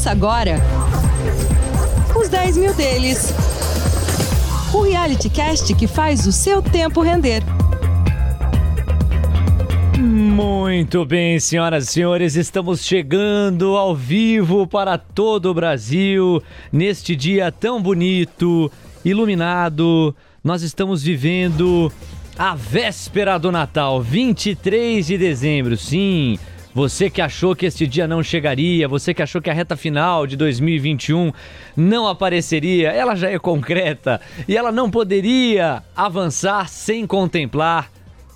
Começa agora os 10 mil deles. O reality cast que faz o seu tempo render. Muito bem, senhoras e senhores, estamos chegando ao vivo para todo o Brasil, neste dia tão bonito, iluminado. Nós estamos vivendo a véspera do Natal, 23 de dezembro, sim. Você que achou que este dia não chegaria, você que achou que a reta final de 2021 não apareceria, ela já é concreta e ela não poderia avançar sem contemplar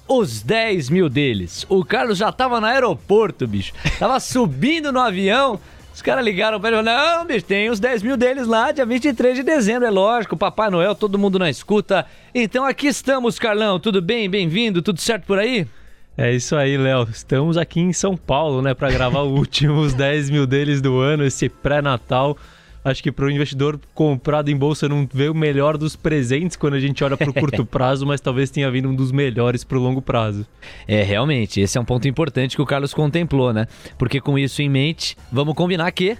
os 10 mil deles. O Carlos já tava no aeroporto, bicho. Tava subindo no avião, os caras ligaram pra ele e falaram: não, bicho, tem os 10 mil deles lá, dia 23 de dezembro, é lógico, Papai Noel, todo mundo na escuta. Então aqui estamos, Carlão, tudo bem? Bem-vindo, tudo certo por aí? É isso aí, Léo. Estamos aqui em São Paulo, né, para gravar o último, os 10 mil deles do ano, esse pré-Natal. Acho que para o investidor comprado em bolsa não vê o melhor dos presentes quando a gente olha para o curto prazo, mas talvez tenha vindo um dos melhores para o longo prazo. É, realmente, esse é um ponto importante que o Carlos contemplou, né? Porque com isso em mente, vamos combinar que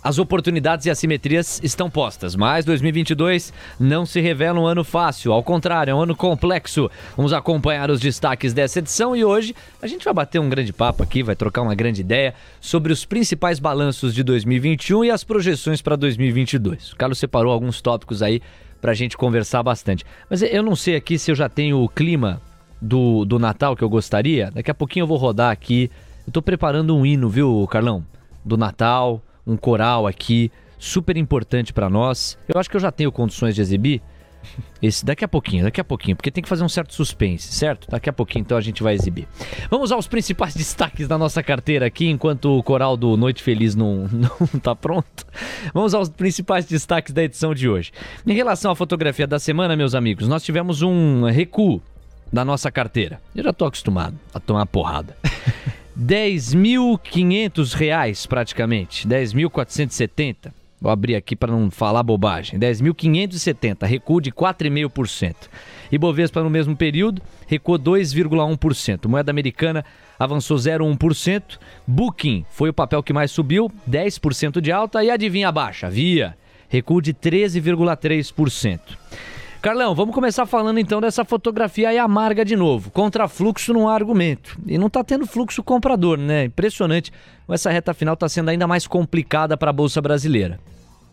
as oportunidades e assimetrias estão postas, mas 2022 não se revela um ano fácil, ao contrário, é um ano complexo. Vamos acompanhar os destaques dessa edição e hoje a gente vai bater um grande papo aqui, vai trocar uma grande ideia sobre os principais balanços de 2021 e as projeções para 2022. O Carlos separou alguns tópicos aí para a gente conversar bastante, mas eu não sei aqui se eu já tenho o clima do Natal que eu gostaria. Daqui a pouquinho eu vou rodar aqui, eu tô preparando um hino, viu, Carlão, do Natal. Um coral aqui, super importante para nós. Eu acho que eu já tenho condições de exibir esse daqui a pouquinho, porque tem que fazer um certo suspense, certo? Daqui a pouquinho, então, a gente vai exibir. Vamos aos principais destaques da nossa carteira aqui, enquanto o coral do Noite Feliz não tá pronto. Vamos aos principais destaques da edição de hoje. Em relação à fotografia da semana, meus amigos, nós tivemos um recuo da nossa carteira. Eu já tô acostumado a tomar porrada. R$10.500 praticamente, R$10.470, vou abrir aqui para não falar bobagem, R$10.570, recuo de 4,5%. Ibovespa no mesmo período recuou 2,1%, moeda americana avançou 0,1%, Booking foi o papel que mais subiu, 10% de alta, e adivinha a baixa, Via, recuo de 13,3%. Carlão, vamos começar falando então dessa fotografia aí amarga de novo. Contrafluxo não há argumento. E não tá tendo fluxo comprador, né? Impressionante. Essa reta final tá sendo ainda mais complicada para a Bolsa Brasileira.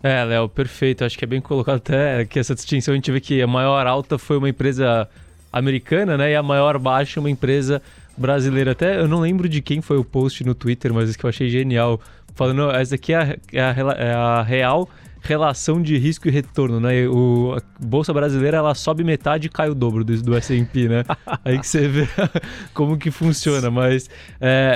É, Léo, perfeito. Acho que é bem colocado até que essa distinção. A gente vê que a maior alta foi uma empresa americana, né? E a maior baixa uma empresa brasileira. Até eu não lembro de quem foi o post no Twitter, mas isso que eu achei genial. Falando, essa aqui é a real relação de risco e retorno, né? A Bolsa Brasileira, ela sobe metade e cai o dobro do S&P, né? Aí que você vê como que funciona, mas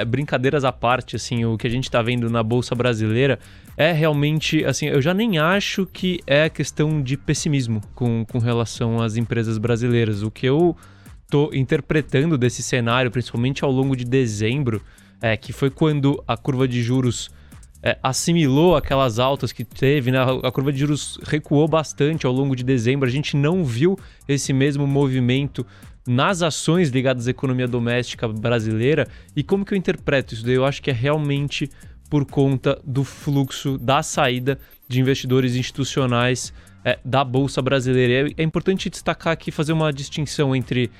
brincadeiras à parte, assim, o que a gente tá vendo na Bolsa Brasileira é realmente, assim, eu já nem acho que é questão de pessimismo com relação às empresas brasileiras. O que eu tô interpretando desse cenário, principalmente ao longo de dezembro, é que foi quando a curva de juros assimilou aquelas altas que teve, né? A curva de juros recuou bastante ao longo de dezembro, a gente não viu esse mesmo movimento nas ações ligadas à economia doméstica brasileira. E como que eu interpreto isso daí? Eu acho que é realmente por conta do fluxo da saída de investidores institucionais da Bolsa Brasileira. É importante destacar aqui, fazer uma distinção entre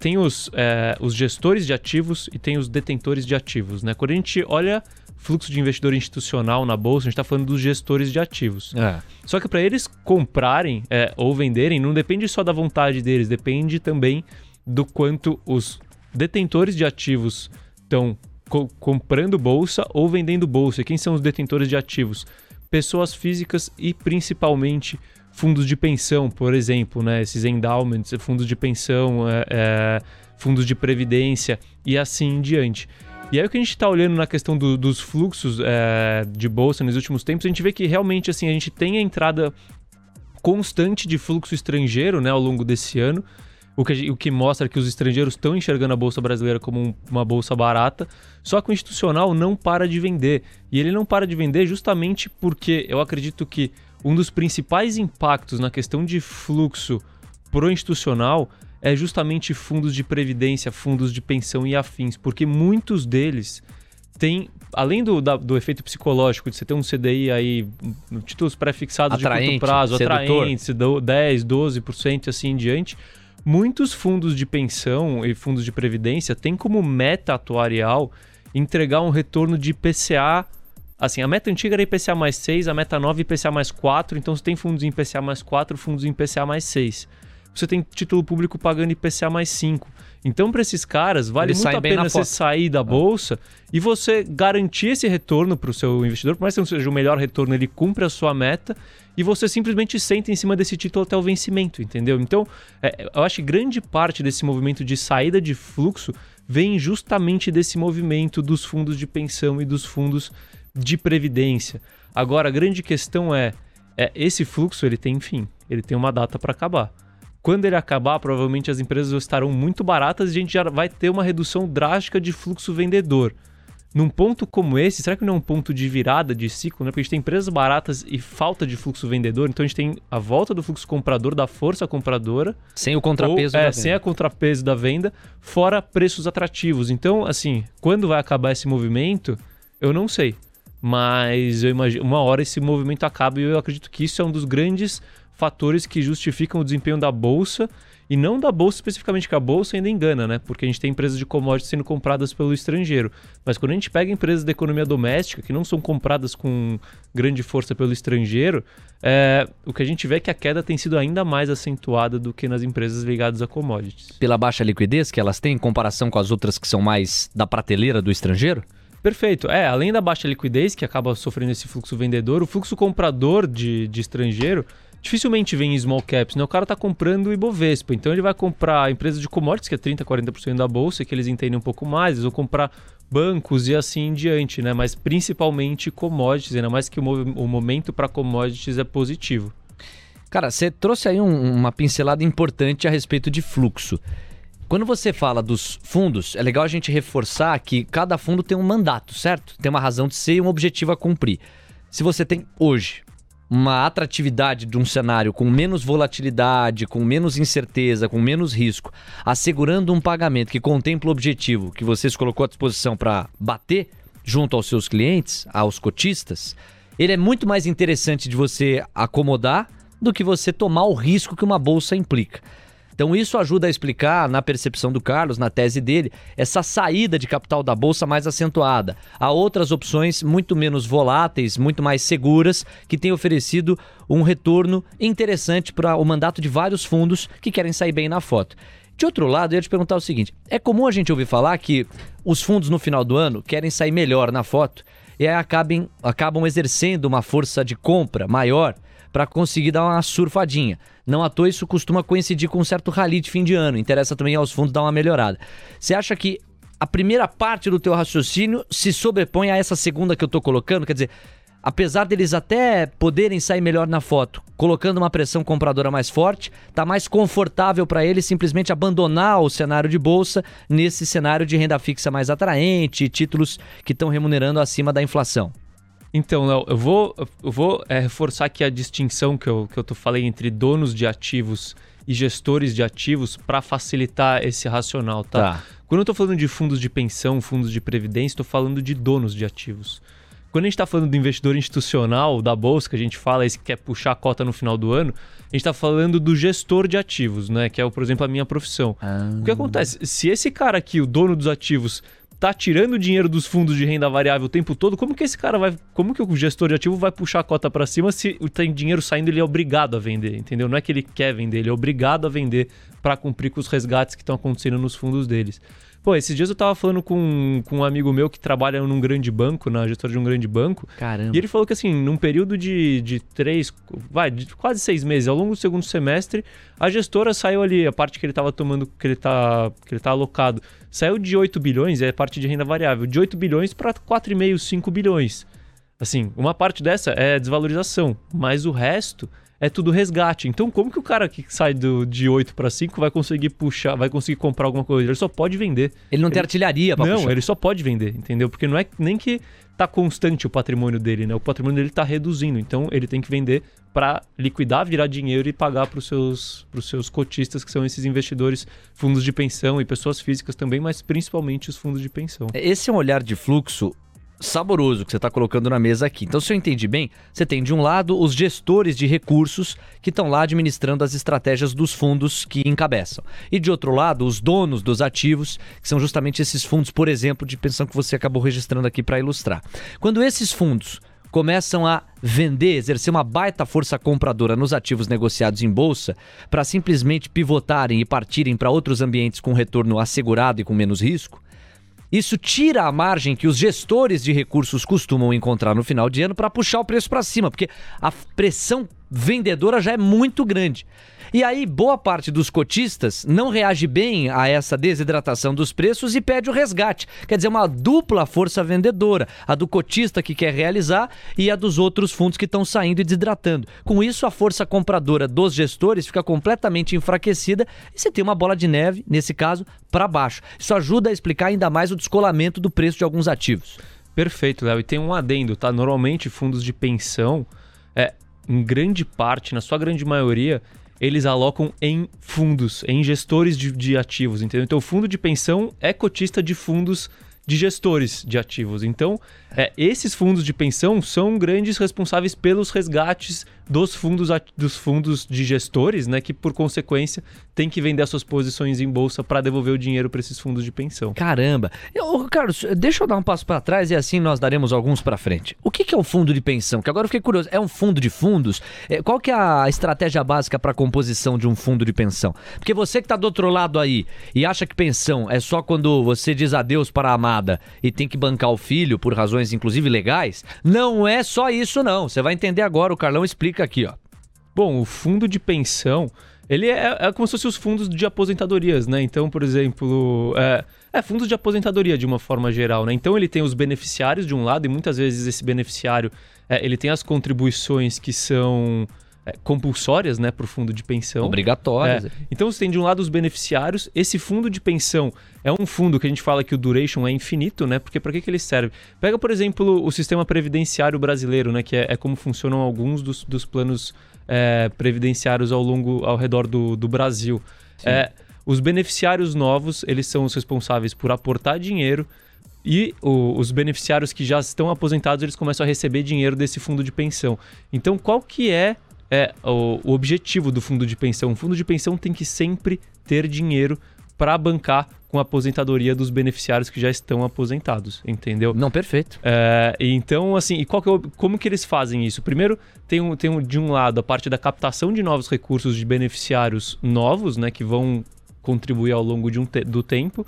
tem os gestores de ativos e tem os detentores de ativos, né? Quando a gente olha fluxo de investidor institucional na Bolsa, a gente está falando dos gestores de ativos. É. Só que para eles comprarem ou venderem, não depende só da vontade deles, depende também do quanto os detentores de ativos estão comprando Bolsa ou vendendo Bolsa. E quem são os detentores de ativos? Pessoas físicas e principalmente fundos de pensão, por exemplo, né? Esses endowments, fundos de pensão, fundos de previdência e assim em diante. E aí o que a gente está olhando na questão dos fluxos de bolsa nos últimos tempos, a gente vê que realmente assim, a gente tem a entrada constante de fluxo estrangeiro, né, ao longo desse ano, o que mostra que os estrangeiros estão enxergando a Bolsa Brasileira como uma bolsa barata, só que o institucional não para de vender. E ele não para de vender justamente porque eu acredito que um dos principais impactos na questão de fluxo pro institucional é justamente fundos de previdência, fundos de pensão e afins, porque muitos deles têm além do efeito psicológico de você ter um CDI aí, títulos pré-fixados de curto prazo, atraentes, 10%, 12% e assim em diante, muitos fundos de pensão e fundos de previdência têm como meta atuarial entregar um retorno de IPCA. Assim, a meta antiga era IPCA mais 6, a meta nova IPCA mais 4, então você tem fundos em IPCA mais 4, fundos em IPCA mais 6. Você tem título público pagando IPCA mais 5. Então, para esses caras, vale muito a pena você sair da bolsa e você garantir esse retorno para o seu investidor. Por mais que não seja o melhor retorno, ele cumpre a sua meta e você simplesmente senta em cima desse título até o vencimento, entendeu? Então, eu acho que grande parte desse movimento de saída de fluxo vem justamente desse movimento dos fundos de pensão e dos fundos de previdência. Agora, a grande questão é esse fluxo ele tem fim, ele tem uma data para acabar. Quando ele acabar, provavelmente as empresas estarão muito baratas e a gente já vai ter uma redução drástica de fluxo vendedor. Num ponto como esse, será que não é um ponto de virada de ciclo, né? Porque a gente tem empresas baratas e falta de fluxo vendedor, então a gente tem a volta do fluxo comprador, da força compradora. Sem o contrapeso da venda. Sem o contrapeso da venda, fora preços atrativos. Então, assim, quando vai acabar esse movimento, eu não sei. Mas eu imagino uma hora esse movimento acaba e eu acredito que isso é um dos grandes fatores que justificam o desempenho da Bolsa e não da Bolsa especificamente, porque a Bolsa ainda engana, né? Porque a gente tem empresas de commodities sendo compradas pelo estrangeiro. Mas quando a gente pega empresas da economia doméstica que não são compradas com grande força pelo estrangeiro, o que a gente vê é que a queda tem sido ainda mais acentuada do que nas empresas ligadas a commodities. Pela baixa liquidez que elas têm em comparação com as outras que são mais da prateleira do estrangeiro? Perfeito. Além da baixa liquidez, que acaba sofrendo esse fluxo vendedor, o fluxo comprador de estrangeiro dificilmente vem em small caps, né? O cara está comprando o Ibovespa, então ele vai comprar empresas de commodities, que é 30%, 40% da bolsa, que eles entendem um pouco mais, eles vão comprar bancos e assim em diante, né? Mas principalmente commodities, ainda mais que o momento para commodities é positivo. Cara, você trouxe aí uma pincelada importante a respeito de fluxo. Quando você fala dos fundos, é legal a gente reforçar que cada fundo tem um mandato, certo? Tem uma razão de ser e um objetivo a cumprir. Se você tem hoje uma atratividade de um cenário com menos volatilidade, com menos incerteza, com menos risco, assegurando um pagamento que contempla o objetivo que você se colocou à disposição para bater junto aos seus clientes, aos cotistas, ele é muito mais interessante de você acomodar do que você tomar o risco que uma bolsa implica. Então isso ajuda a explicar, na percepção do Carlos, na tese dele, essa saída de capital da Bolsa mais acentuada. Há outras opções muito menos voláteis, muito mais seguras, que têm oferecido um retorno interessante para o mandato de vários fundos que querem sair bem na foto. De outro lado, eu ia te perguntar o seguinte, é comum a gente ouvir falar que os fundos no final do ano querem sair melhor na foto e aí acabam exercendo uma força de compra maior para conseguir dar uma surfadinha. Não à toa isso costuma coincidir com um certo rally de fim de ano. Interessa também aos fundos dar uma melhorada. Você acha que a primeira parte do teu raciocínio se sobrepõe a essa segunda que eu estou colocando? Quer dizer, apesar deles até poderem sair melhor na foto, colocando uma pressão compradora mais forte, está mais confortável para eles simplesmente abandonar o cenário de bolsa nesse cenário de renda fixa mais atraente, títulos que estão remunerando acima da inflação. Então, Léo, eu vou reforçar aqui a distinção que eu falei entre donos de ativos e gestores de ativos para facilitar esse racional, tá? Quando eu estou falando de fundos de pensão, fundos de previdência, estou falando de donos de ativos. Quando a gente está falando do investidor institucional, da bolsa, que a gente fala, esse que quer puxar a cota no final do ano, a gente está falando do gestor de ativos, né? Que é, por exemplo, a minha profissão. O que acontece? Se esse cara aqui, o dono dos ativos, tá tirando o dinheiro dos fundos de renda variável o tempo todo, como que esse cara vai... Como que o gestor de ativo vai puxar a cota para cima se tem dinheiro saindo, ele é obrigado a vender, entendeu? Não é que ele quer vender, ele é obrigado a vender para cumprir com os resgates que estão acontecendo nos fundos deles. Pô, esses dias eu tava falando com um amigo meu que trabalha num grande banco, na gestora de um grande banco. Caramba. E ele falou que assim, num período de quase 6 meses, ao longo do segundo semestre, a gestora saiu ali, a parte que ele tava tomando, que ele tá alocado, saiu de 8 bilhões, é a parte de renda variável, de 8 bilhões para 4,5, 5 bilhões. Assim, uma parte dessa é desvalorização, mas o resto é tudo resgate. Então, como que o cara que sai de 8 para 5 vai conseguir puxar, vai conseguir comprar alguma coisa? Ele só pode vender. Ele não tem artilharia para puxar. Não, ele só pode vender, entendeu? Porque não é nem que tá constante o patrimônio dele, né? O patrimônio dele tá reduzindo. Então, ele tem que vender para liquidar, virar dinheiro e pagar para os seus cotistas, que são esses investidores, fundos de pensão e pessoas físicas também, mas principalmente os fundos de pensão. Esse é um olhar de fluxo saboroso que você está colocando na mesa aqui. Então, se eu entendi bem, você tem de um lado os gestores de recursos que estão lá administrando as estratégias dos fundos que encabeçam. E de outro lado, os donos dos ativos, que são justamente esses fundos, por exemplo, de pensão que você acabou registrando aqui para ilustrar. Quando esses fundos começam a vender, exercer uma baita força compradora nos ativos negociados em bolsa para simplesmente pivotarem e partirem para outros ambientes com retorno assegurado e com menos risco, isso tira a margem que os gestores de recursos costumam encontrar no final de ano para puxar o preço para cima, porque a pressão vendedora já é muito grande. E aí boa parte dos cotistas não reage bem a essa desidratação dos preços e pede o resgate. Quer dizer, uma dupla força vendedora, a do cotista que quer realizar e a dos outros fundos que estão saindo e desidratando. Com isso, a força compradora dos gestores fica completamente enfraquecida e você tem uma bola de neve, nesse caso, para baixo. Isso ajuda a explicar ainda mais o descolamento do preço de alguns ativos. Perfeito, Léo. E tem um adendo, tá? Normalmente fundos de pensão, em grande parte, na sua grande maioria, eles alocam em fundos, em gestores de ativos, entendeu? Então, o fundo de pensão é cotista de fundos de gestores de ativos. Então, esses fundos de pensão são grandes responsáveis pelos resgates dos fundos de gestores, né, que, por consequência, tem que vender as suas posições em bolsa para devolver o dinheiro para esses fundos de pensão. Caramba! Carlos, deixa eu dar um passo para trás e assim nós daremos alguns para frente. O que é um fundo de pensão? Que agora eu fiquei curioso. É um fundo de fundos? Qual que é a estratégia básica para a composição de um fundo de pensão? Porque você que está do outro lado aí e acha que pensão é só quando você diz adeus para a amada e tem que bancar o filho por razões, inclusive, legais, não é só isso, não. Você vai entender agora. O Carlão explica aqui, ó. Bom, o fundo de pensão, ele é como se fossem os fundos de aposentadorias, né? Então, por exemplo, fundos de aposentadoria de uma forma geral, né? Então, ele tem os beneficiários de um lado e muitas vezes esse beneficiário, ele tem as contribuições que são compulsórias, né, para o fundo de pensão. Obrigatórias. Então, você tem de um lado os beneficiários. Esse fundo de pensão é um fundo que a gente fala que o duration é infinito, né? Porque para que ele serve? Pega, por exemplo, o sistema previdenciário brasileiro, né? Que é como funcionam alguns dos planos previdenciários ao redor do Brasil. Os beneficiários novos, eles são os responsáveis por aportar dinheiro. E os beneficiários que já estão aposentados, eles começam a receber dinheiro desse fundo de pensão. Então, qual que é o objetivo do fundo de pensão? O fundo de pensão tem que sempre ter dinheiro para bancar com a aposentadoria dos beneficiários que já estão aposentados, entendeu? Não, perfeito. Então, assim, como que eles fazem isso? Primeiro, tem de um lado a parte da captação de novos recursos de beneficiários novos, né, que vão contribuir ao longo do tempo,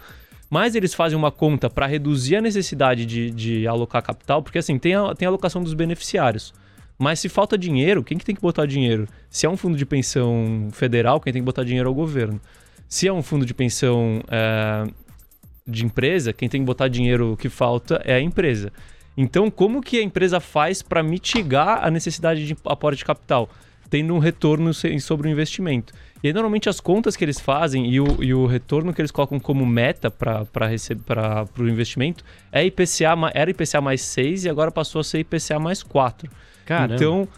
mas eles fazem uma conta para reduzir a necessidade de alocar capital, porque assim, tem a alocação dos beneficiários. Mas se falta dinheiro, quem que tem que botar dinheiro? Se é um fundo de pensão federal, quem tem que botar dinheiro é o governo. Se é um fundo de pensão de empresa, quem tem que botar dinheiro que falta é a empresa. Então, como que a empresa faz para mitigar a necessidade de aporte de capital? Tendo um retorno sobre o investimento. E aí, normalmente, as contas que eles fazem e o retorno que eles colocam como meta para o investimento era IPCA mais 6 e agora passou a ser IPCA mais 4. Caramba. Então,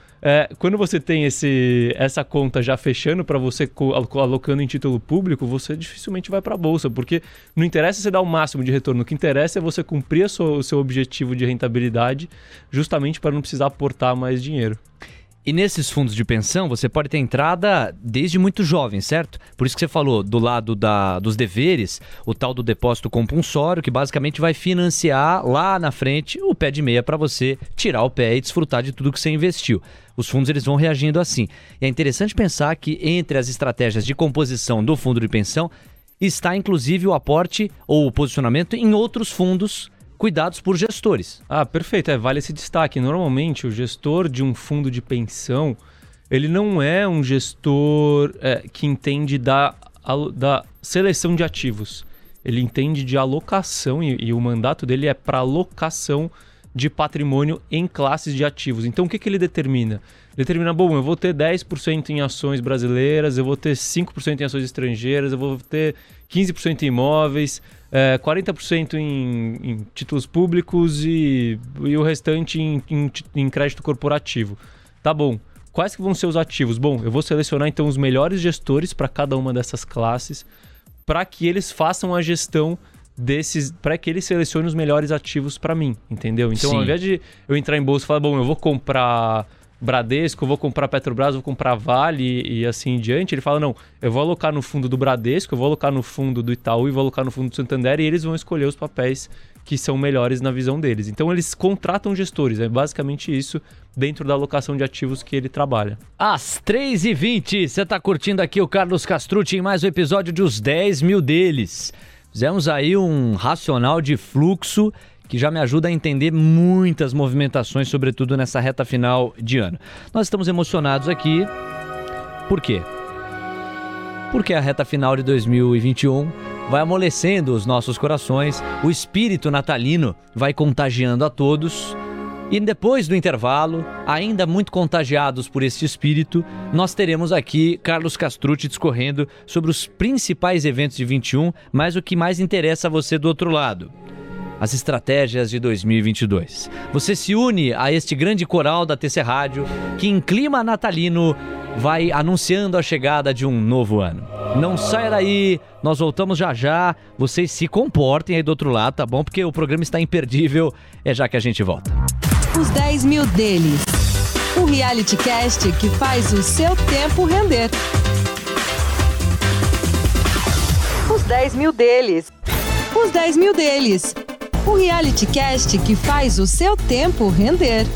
quando você tem essa conta já fechando para você colocando em título público, você dificilmente vai para a bolsa, porque não interessa você dar o máximo de retorno, o que interessa é você cumprir o seu objetivo de rentabilidade justamente para não precisar aportar mais dinheiro. E nesses fundos de pensão, você pode ter entrada desde muito jovem, certo? Por isso que você falou do lado dos deveres, o tal do depósito compulsório, que basicamente vai financiar lá na frente o pé de meia para você tirar o pé e desfrutar de tudo que você investiu. Os fundos eles vão reagindo assim. E é interessante pensar que entre as estratégias de composição do fundo de pensão está inclusive o aporte ou o posicionamento em outros fundos cuidados por gestores. Ah, perfeito. Vale esse destaque. Normalmente, o gestor de um fundo de pensão, ele não é um gestor que entende da seleção de ativos. Ele entende de alocação e o mandato dele é para alocação de patrimônio em classes de ativos. Então, o que ele determina? Ele determina, bom, eu vou ter 10% em ações brasileiras, eu vou ter 5% em ações estrangeiras, eu vou ter 15% em imóveis, 40% em títulos públicos e o restante em crédito corporativo. Tá bom. Quais que vão ser os ativos? Bom, eu vou selecionar então os melhores gestores para cada uma dessas classes para que eles façam a gestão desses, para que ele selecione os melhores ativos para mim, entendeu? Então, ao invés de eu entrar em bolsa e falar, bom, eu vou comprar Bradesco, vou comprar Petrobras, vou comprar Vale e assim em diante, ele fala, não, eu vou alocar no fundo do Bradesco, eu vou alocar no fundo do Itaú e vou alocar no fundo do Santander e eles vão escolher os papéis que são melhores na visão deles. Então, eles contratam gestores, é basicamente isso dentro da alocação de ativos que ele trabalha. Às 3h20, você está curtindo aqui o Carlos Castrucci em mais um episódio de Os 10 Mil Deles. Fizemos aí um racional de fluxo que já me ajuda a entender muitas movimentações, sobretudo nessa reta final de ano. Nós estamos emocionados aqui. Por quê? Porque a reta final de 2021 vai amolecendo os nossos corações, o espírito natalino vai contagiando a todos e depois do intervalo, ainda muito contagiados por esse espírito, nós teremos aqui Carlos Castrucci discorrendo sobre os principais eventos de 21, mas o que mais interessa a você do outro lado. As estratégias de 2022. Você se une a este grande coral da TC Rádio, que em clima natalino vai anunciando a chegada de um novo ano. Não saia daí, nós voltamos já já, vocês se comportem aí do outro lado, tá bom? Porque o programa está imperdível, é já que a gente volta. Os 10 mil deles. O reality cast que faz o seu tempo render. Os 10 mil deles. Os 10 mil deles. O reality cast que faz o seu tempo render.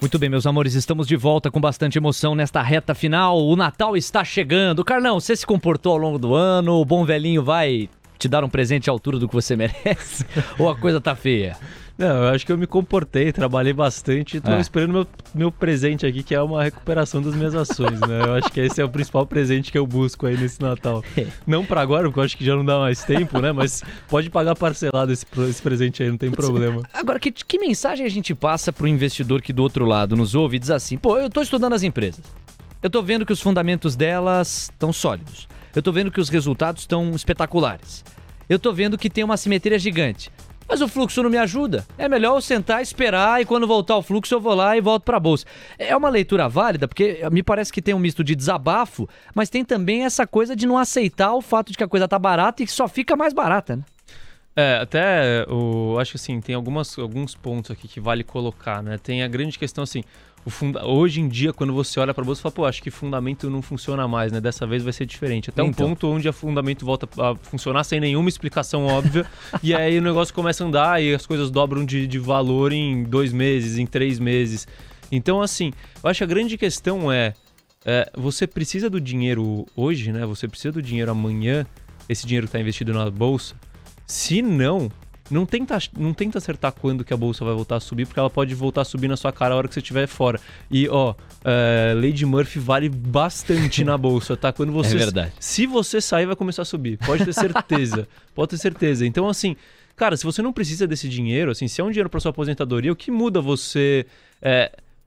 Muito bem, meus amores, estamos de volta com bastante emoção nesta reta final. O Natal está chegando. Carlão, você se comportou ao longo do ano? O bom velhinho vai te dar um presente à altura do que você merece? Ou a coisa tá feia? Não, eu acho que eu me comportei, trabalhei bastante e tô esperando meu presente aqui, que é uma recuperação das minhas ações, né? Eu acho que esse é o principal presente que eu busco aí nesse Natal. Não para agora, porque eu acho que já não dá mais tempo, né? Mas pode pagar parcelado esse presente aí, não tem problema. Agora, que mensagem a gente passa pro investidor que do outro lado nos ouve e diz assim, pô, eu tô estudando as empresas, eu tô vendo que os fundamentos delas estão sólidos, eu tô vendo que os resultados estão espetaculares, eu tô vendo que tem uma assimetria gigante, mas o fluxo não me ajuda. É melhor eu sentar, esperar e quando voltar o fluxo eu vou lá e volto para a bolsa. É uma leitura válida, porque me parece que tem um misto de desabafo, mas tem também essa coisa de não aceitar o fato de que a coisa tá barata e que só fica mais barata, né? É, até eu acho que assim, tem alguns pontos aqui que vale colocar, né? Tem a grande questão assim, hoje em dia quando você olha para a bolsa, você fala, pô, acho que fundamento não funciona mais, né? Dessa vez vai ser diferente. Até então, um ponto onde o fundamento volta a funcionar sem nenhuma explicação óbvia e aí o negócio começa a andar e as coisas dobram de valor em 2 meses, em 3 meses. Então assim, eu acho que a grande questão é você precisa do dinheiro hoje, né? Você precisa do dinheiro amanhã, esse dinheiro está investido na bolsa. Se não tenta acertar quando que a bolsa vai voltar a subir, porque ela pode voltar a subir na sua cara a hora que você estiver fora. E, Lei de Murphy vale bastante na bolsa, tá? Quando você, é verdade. Se você sair, vai começar a subir. Pode ter certeza. Pode ter certeza. Então, assim, cara, se você não precisa desse dinheiro, assim, se é um dinheiro para sua aposentadoria, o que muda você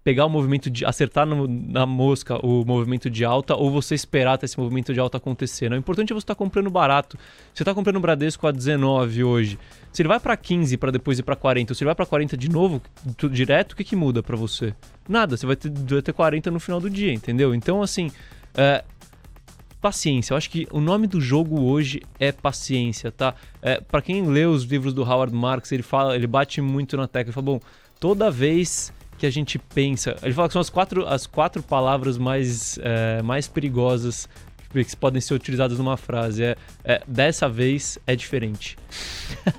pegar o movimento de acertar na mosca o movimento de alta ou você esperar até esse movimento de alta acontecer. Não, o importante é você estar comprando barato. Você está comprando um Bradesco a 19 hoje. Se ele vai para 15 para depois ir para 40, ou se ele vai para 40 de novo, tudo direto, o que muda para você? Nada, você vai ter 40 no final do dia, entendeu? Então, assim, paciência. Eu acho que o nome do jogo hoje é paciência, tá? Para quem lê os livros do Howard Marks, ele bate muito na tecla. Ele fala, bom, toda vez que a gente pensa, ele fala que são as quatro palavras mais perigosas que podem ser utilizadas numa frase, dessa vez é diferente.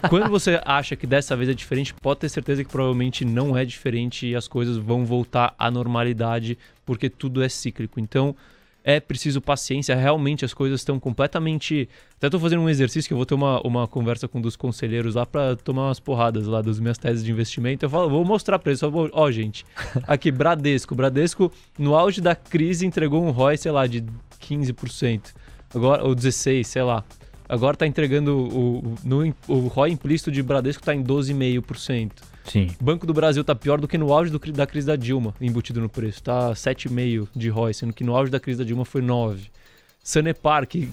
Quando você acha que dessa vez é diferente, pode ter certeza que provavelmente não é diferente e as coisas vão voltar à normalidade, porque tudo é cíclico. Então, é preciso paciência, realmente as coisas estão completamente... Até estou fazendo um exercício que eu vou ter uma conversa com um dos conselheiros lá para tomar umas porradas lá das minhas teses de investimento. Eu falo, vou mostrar para eles, ó, gente, aqui Bradesco no auge da crise entregou um ROI, sei lá, de 15%, agora, ou 16%, sei lá. Agora está entregando, o ROI implícito de Bradesco está em 12,5%. Sim. Banco do Brasil está pior do que no auge da crise da Dilma, embutido no preço. Está 7,5% de ROI, sendo que no auge da crise da Dilma foi 9%. Sanepar, que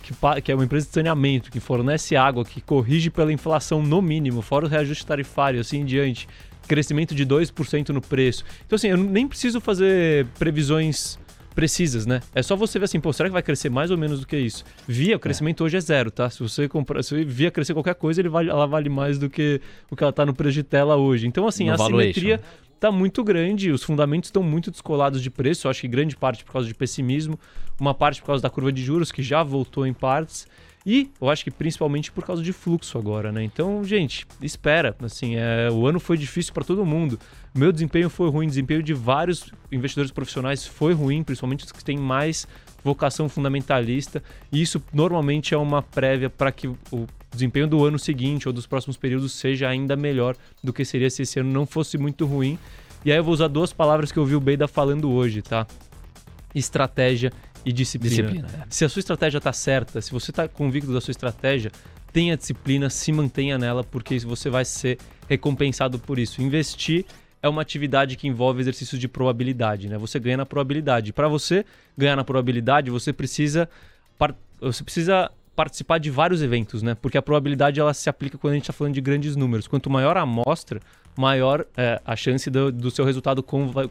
é uma empresa de saneamento, que fornece água, que corrige pela inflação no mínimo, fora o reajuste tarifário, assim em diante. Crescimento de 2% no preço. Então, assim, eu nem preciso fazer previsões precisas, né? É só você ver assim, pô, será que vai crescer mais ou menos do que isso? Via, o crescimento hoje é zero, tá? Se você comprar, se Via crescer qualquer coisa, ela vale mais do que o que ela tá no preço de tela hoje. Então, assim, a assimetria tá muito grande, os fundamentos estão muito descolados de preço, eu acho que grande parte por causa de pessimismo, uma parte por causa da curva de juros, que já voltou em partes, e eu acho que principalmente por causa de fluxo agora, né? Então, gente, espera. Assim, o ano foi difícil para todo mundo. Meu desempenho foi ruim, desempenho de vários investidores profissionais foi ruim, principalmente os que têm mais vocação fundamentalista. E isso normalmente é uma prévia para que o desempenho do ano seguinte ou dos próximos períodos seja ainda melhor do que seria se esse ano não fosse muito ruim. E aí eu vou usar duas palavras que eu ouvi o Beida falando hoje, tá? Estratégia e disciplina. Se a sua estratégia está certa, se você está convicto da sua estratégia, tenha disciplina, se mantenha nela, porque você vai ser recompensado por isso. Investir é uma atividade que envolve exercícios de probabilidade, né? Você ganha na probabilidade. Para você ganhar na probabilidade, você precisa participar de vários eventos, né? Porque a probabilidade ela se aplica quando a gente está falando de grandes números. Quanto maior a amostra, maior é a chance do seu resultado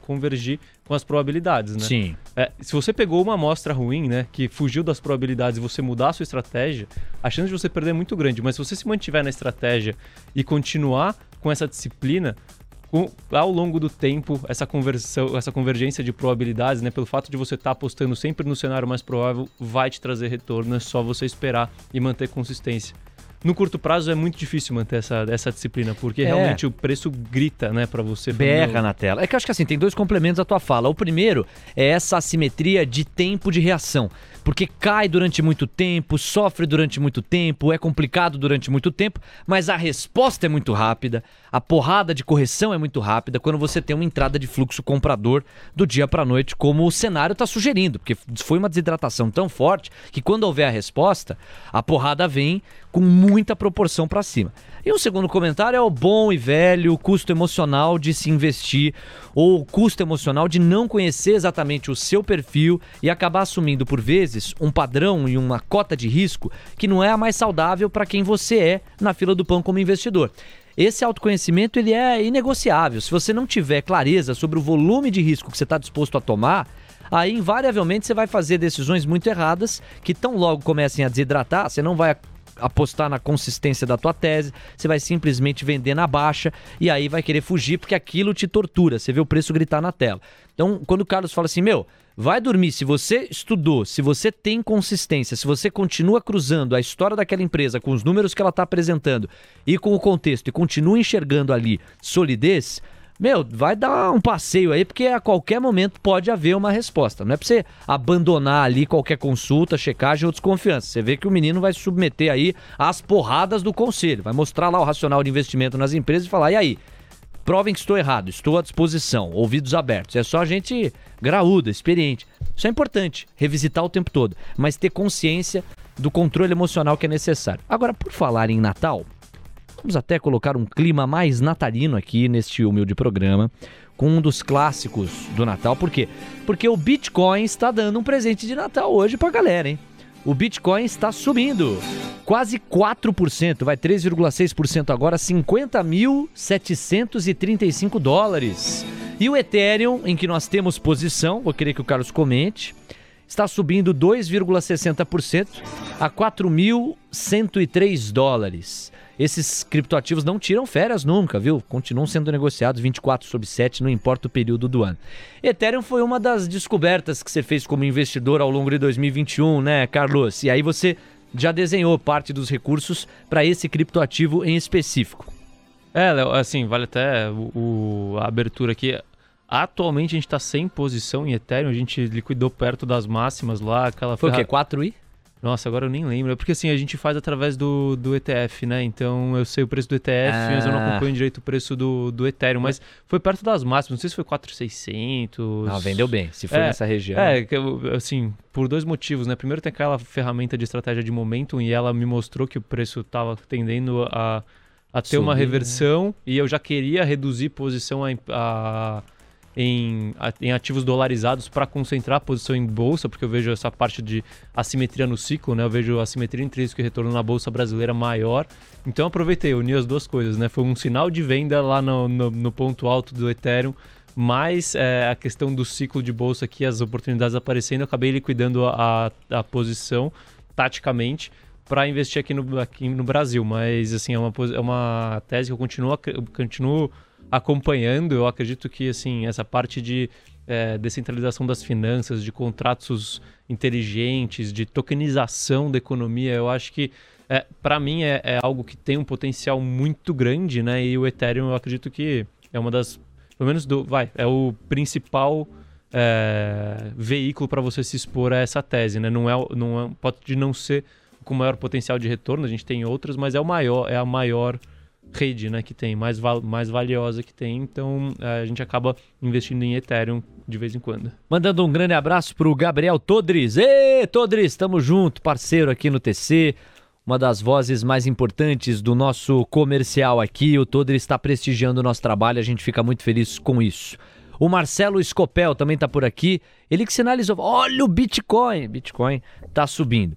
convergir com as probabilidades, né? Sim. Se você pegou uma amostra ruim, né, que fugiu das probabilidades e você mudar a sua estratégia, a chance de você perder é muito grande. Mas se você se mantiver na estratégia e continuar com essa disciplina, ao longo do tempo, essa convergência de probabilidades, né, pelo fato de você estar apostando sempre no cenário mais provável, vai te trazer retorno, é só você esperar e manter consistência. No curto prazo é muito difícil manter essa disciplina, porque realmente o preço grita, né, para você. Berra na tela. É que eu acho que assim, tem dois complementos à tua fala. O primeiro é essa assimetria de tempo de reação, porque cai durante muito tempo, sofre durante muito tempo, é complicado durante muito tempo, mas a resposta é muito rápida, a porrada de correção é muito rápida quando você tem uma entrada de fluxo comprador do dia para a noite, como o cenário está sugerindo, porque foi uma desidratação tão forte que quando houver a resposta, a porrada vem com muita proporção para cima. E o segundo comentário é o bom e velho custo emocional de se investir, ou o custo emocional de não conhecer exatamente o seu perfil e acabar assumindo por vezes um padrão e uma cota de risco que não é a mais saudável para quem você é na fila do pão como investidor. Esse autoconhecimento ele é inegociável. Se você não tiver clareza sobre o volume de risco que você está disposto a tomar, aí invariavelmente você vai fazer decisões muito erradas que tão logo comecem a desidratar, você não vai apostar na consistência da tua tese, você vai simplesmente vender na baixa e aí vai querer fugir porque aquilo te tortura, você vê o preço gritar na tela. Então, quando o Carlos fala assim, vai dormir, se você estudou, se você tem consistência, se você continua cruzando a história daquela empresa com os números que ela está apresentando e com o contexto e continua enxergando ali solidez, vai dar um passeio aí, porque a qualquer momento pode haver uma resposta. Não é para você abandonar ali qualquer consulta, checagem ou desconfiança. Você vê que o menino vai se submeter aí às porradas do conselho. Vai mostrar lá o racional de investimento nas empresas e falar, e aí? Provem que estou errado, estou à disposição, ouvidos abertos. É só gente graúda, experiente. Isso é importante, revisitar o tempo todo, mas ter consciência do controle emocional que é necessário. Agora, por falar em Natal, vamos até colocar um clima mais natalino aqui neste humilde programa, com um dos clássicos do Natal. Por quê? Porque o Bitcoin está dando um presente de Natal hoje pra galera, hein? O Bitcoin está subindo quase 4%, vai 3,6% agora, 50.735 dólares. E o Ethereum, em que nós temos posição, vou querer que o Carlos comente, está subindo 2,60% a 4.103 dólares. Esses criptoativos não tiram férias nunca, viu? Continuam sendo negociados 24/7, não importa o período do ano. Ethereum foi uma das descobertas que você fez como investidor ao longo de 2021, né, Carlos? E aí você já desenhou parte dos recursos para esse criptoativo em específico. Léo, assim, vale até a abertura aqui. Atualmente a gente está sem posição em Ethereum, a gente liquidou perto das máximas lá. Foi o quê? 4i? Nossa, agora eu nem lembro. É porque assim, a gente faz através do ETF, né? Então eu sei o preço do ETF, mas eu não acompanho direito o preço do Ethereum. Mas foi perto das máximas, não sei se foi 4.600. Não, vendeu bem, se foi nessa região. Assim, por dois motivos, né? Primeiro tem aquela ferramenta de estratégia de momentum e ela me mostrou que o preço estava tendendo a ter uma reversão, né? E eu já queria reduzir posição em ativos dolarizados para concentrar a posição em bolsa, porque eu vejo essa parte de assimetria no ciclo, né? Eu vejo a assimetria intrínseca e retorno na bolsa brasileira maior. Então eu aproveitei, uni as duas coisas, né? Foi um sinal de venda lá no ponto alto do Ethereum mas a questão do ciclo de bolsa aqui, as oportunidades aparecendo, eu acabei liquidando a posição taticamente para investir aqui no Brasil. Mas assim, é uma tese que eu continuo acompanhando. Eu acredito que assim, essa parte de descentralização das finanças, de contratos inteligentes, de tokenização da economia, eu acho que para mim é algo que tem um potencial muito grande, né? E o Ethereum, eu acredito que é uma das, pelo menos é o principal veículo para você se expor a essa tese, né? Não é, pode não ser com maior potencial de retorno, a gente tem outras, mas é a maior rede, né, que tem, mais valiosa que tem, então a gente acaba investindo em Ethereum de vez em quando. Mandando um grande abraço pro Gabriel Todris. Ê, Todris, tamo junto, parceiro aqui no TC, uma das vozes mais importantes do nosso comercial aqui. O Todris está prestigiando o nosso trabalho, a gente fica muito feliz com isso. O Marcelo Escopel também tá por aqui, ele que sinalizou, olha o Bitcoin tá subindo.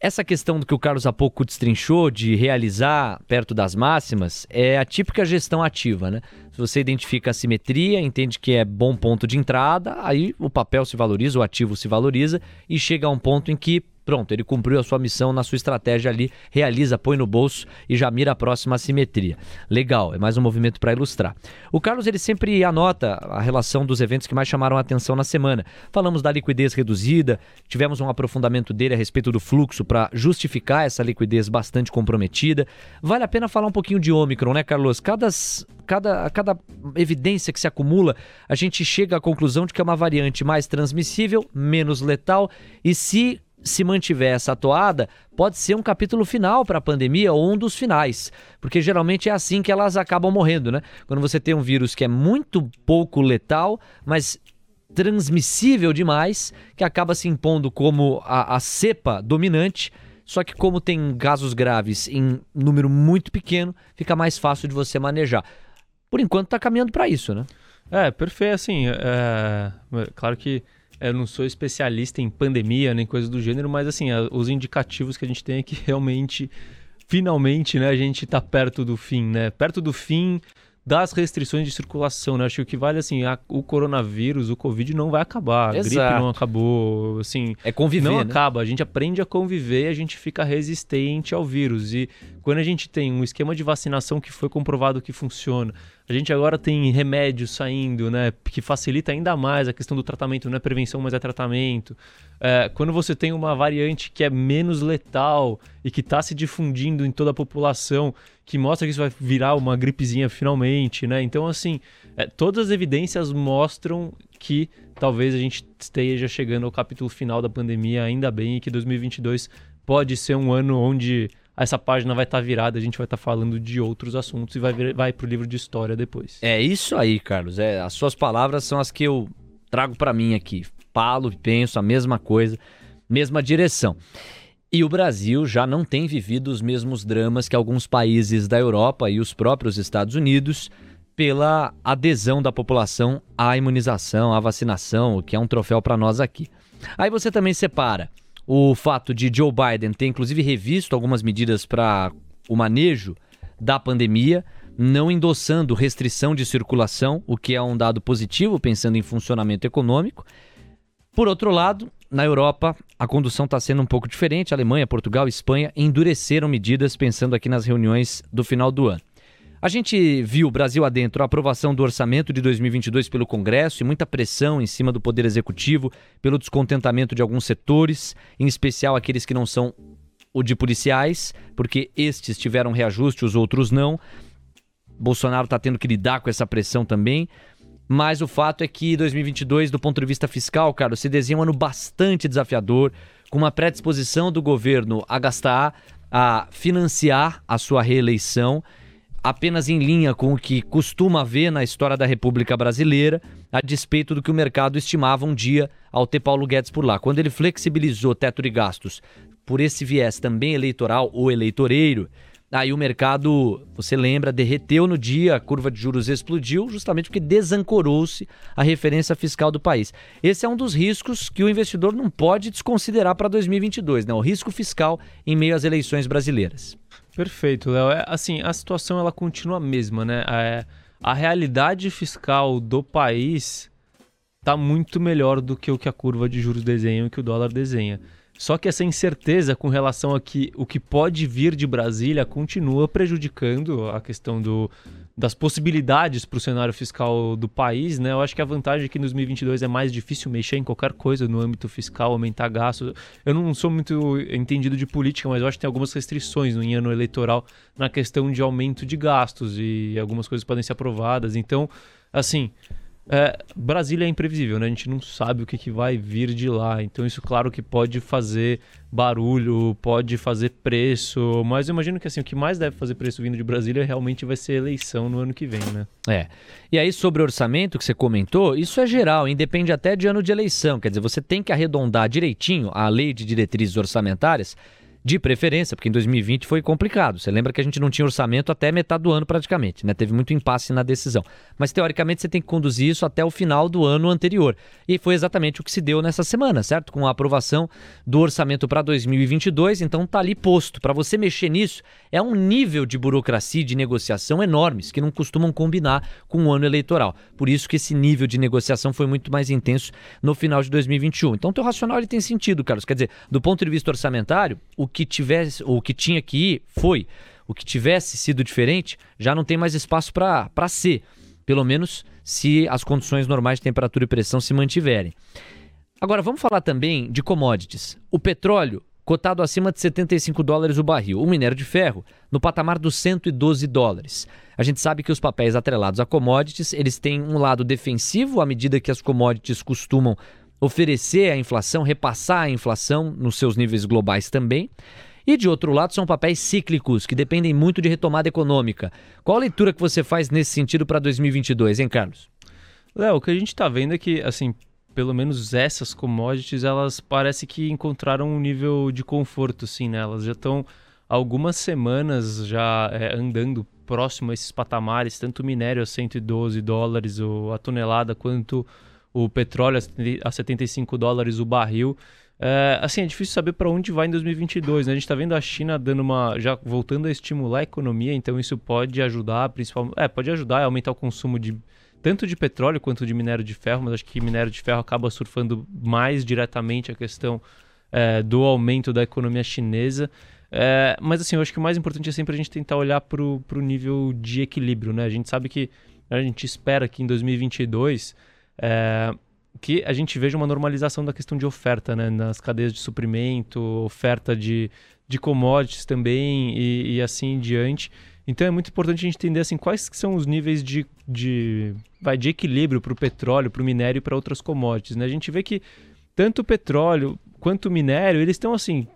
Essa questão do que o Carlos há pouco destrinchou de realizar perto das máximas é a típica gestão ativa, né? Se você identifica a assimetria, entende que é bom ponto de entrada, aí o papel se valoriza, o ativo se valoriza e chega a um ponto em que, pronto, ele cumpriu a sua missão na sua estratégia ali, realiza, põe no bolso e já mira a próxima assimetria. Legal, é mais um movimento para ilustrar. O Carlos, ele sempre anota a relação dos eventos que mais chamaram a atenção na semana. Falamos da liquidez reduzida, tivemos um aprofundamento dele a respeito do fluxo para justificar essa liquidez bastante comprometida. Vale a pena falar um pouquinho de Ômicron, né, Carlos? A cada evidência que se acumula, a gente chega à conclusão de que é uma variante mais transmissível, menos letal, e se mantiver essa toada, pode ser um capítulo final para a pandemia ou um dos finais, porque geralmente é assim que elas acabam morrendo, né? Quando você tem um vírus que é muito pouco letal, mas transmissível demais, que acaba se impondo como a cepa dominante, só que como tem casos graves em número muito pequeno, fica mais fácil de você manejar. Por enquanto está caminhando para isso, né? É, perfeito, assim, claro que eu não sou especialista em pandemia nem coisa do gênero, mas assim, os indicativos que a gente tem é que realmente, finalmente, né, a gente está perto do fim, né? Perto do fim das restrições de circulação, né? Acho que o que vale, assim, o coronavírus, o Covid não vai acabar, a gripe não acabou, assim... É conviver, não acaba, a gente aprende a conviver e a gente fica resistente ao vírus. E quando a gente tem um esquema de vacinação que foi comprovado que funciona, a gente agora tem remédio saindo, né, que facilita ainda mais a questão do tratamento, não é prevenção, mas é tratamento. Quando você tem uma variante que é menos letal e que está se difundindo em toda a população, que mostra que isso vai virar uma gripezinha finalmente, né? Então, assim, todas as evidências mostram que talvez a gente esteja chegando ao capítulo final da pandemia, ainda bem, e que 2022 pode ser um ano onde... Essa página vai estar virada, a gente vai estar falando de outros assuntos e vai para o livro de história depois. É isso aí, Carlos. As suas palavras são as que eu trago para mim aqui. Falo e penso a mesma coisa, mesma direção. E o Brasil já não tem vivido os mesmos dramas que alguns países da Europa e os próprios Estados Unidos pela adesão da população à imunização, à vacinação, o que é um troféu para nós aqui. Aí você também separa o fato de Joe Biden ter, inclusive, revisto algumas medidas para o manejo da pandemia, não endossando restrição de circulação, o que é um dado positivo, pensando em funcionamento econômico. Por outro lado, na Europa, a condução está sendo um pouco diferente. A Alemanha, Portugal e Espanha endureceram medidas, pensando aqui nas reuniões do final do ano. A gente viu, Brasil adentro, a aprovação do orçamento de 2022 pelo Congresso e muita pressão em cima do Poder Executivo pelo descontentamento de alguns setores, em especial aqueles que não são o de policiais, porque estes tiveram reajuste, os outros não. Bolsonaro está tendo que lidar com essa pressão também. Mas o fato é que 2022, do ponto de vista fiscal, cara, se desenha um ano bastante desafiador, com uma predisposição do governo a gastar, a financiar a sua reeleição, apenas em linha com o que costuma haver na história da República Brasileira, a despeito do que o mercado estimava um dia ao ter Paulo Guedes por lá. Quando ele flexibilizou o teto de gastos por esse viés também eleitoral ou eleitoreiro, aí o mercado, você lembra, derreteu no dia, a curva de juros explodiu, justamente porque desancorou-se a referência fiscal do país. Esse é um dos riscos que o investidor não pode desconsiderar para 2022, né? O risco fiscal em meio às eleições brasileiras. Perfeito, Léo. Assim, a situação ela continua a mesma, né? a realidade fiscal do país está muito melhor do que o que a curva de juros desenha e o que o dólar desenha. Só que essa incerteza com relação a que, o que pode vir de Brasília continua prejudicando a questão das possibilidades para o cenário fiscal do país, né? Eu acho que a vantagem é que em 2022 é mais difícil mexer em qualquer coisa no âmbito fiscal, aumentar gastos. Eu não sou muito entendido de política, mas eu acho que tem algumas restrições no ano eleitoral na questão de aumento de gastos e algumas coisas podem ser aprovadas. Então, assim... Brasília é imprevisível, né? A gente não sabe o que vai vir de lá, então isso claro que pode fazer barulho, pode fazer preço, mas eu imagino que assim, o que mais deve fazer preço vindo de Brasília realmente vai ser eleição no ano que vem, né? E aí sobre orçamento que você comentou, isso é geral, independe até de ano de eleição, quer dizer, você tem que arredondar direitinho a lei de diretrizes orçamentárias, de preferência, porque em 2020 foi complicado. Você lembra que a gente não tinha orçamento até metade do ano praticamente, né? Teve muito impasse na decisão. Mas, teoricamente, você tem que conduzir isso até o final do ano anterior. E foi exatamente o que se deu nessa semana, certo? Com a aprovação do orçamento para 2022, então tá ali posto. Para você mexer nisso, é um nível de burocracia e de negociação enormes, que não costumam combinar com o ano eleitoral. Por isso que esse nível de negociação foi muito mais intenso no final de 2021. Então, o teu racional ele tem sentido, Carlos. Quer dizer, do ponto de vista orçamentário, o que tivesse sido diferente já não tem mais espaço para ser, pelo menos se as condições normais de temperatura e pressão se mantiverem. Agora vamos falar também de commodities. O petróleo cotado acima de $75 o barril, o minério de ferro no patamar dos $112. A gente sabe que os papéis atrelados a commodities, eles têm um lado defensivo à medida que as commodities costumam oferecer a inflação, repassar a inflação nos seus níveis globais também. E, de outro lado, são papéis cíclicos, que dependem muito de retomada econômica. Qual a leitura que você faz nesse sentido para 2022, hein, Carlos? Léo, o que a gente está vendo é que, assim, pelo menos essas commodities, elas parece que encontraram um nível de conforto, sim, né? Elas já estão algumas semanas já andando próximo a esses patamares, tanto o minério a $112 a tonelada, quanto... o petróleo a $75 o barril. É difícil saber para onde vai em 2022, né? A gente está vendo a China já voltando a estimular a economia, então isso pode ajudar, pode ajudar a aumentar o consumo tanto de petróleo quanto de minério de ferro, mas acho que minério de ferro acaba surfando mais diretamente a questão do aumento da economia chinesa. Mas assim, eu acho que o mais importante é sempre a gente tentar olhar para o nível de equilíbrio, né? A gente sabe que a gente espera que em 2022... que a gente veja uma normalização da questão de oferta, né? Nas cadeias de suprimento, oferta de commodities também e assim em diante. Então é muito importante a gente entender assim, quais que são os níveis de equilíbrio para o petróleo, para o minério e para outras commodities, né? A gente vê que tanto o petróleo quanto o minério, eles estão assim,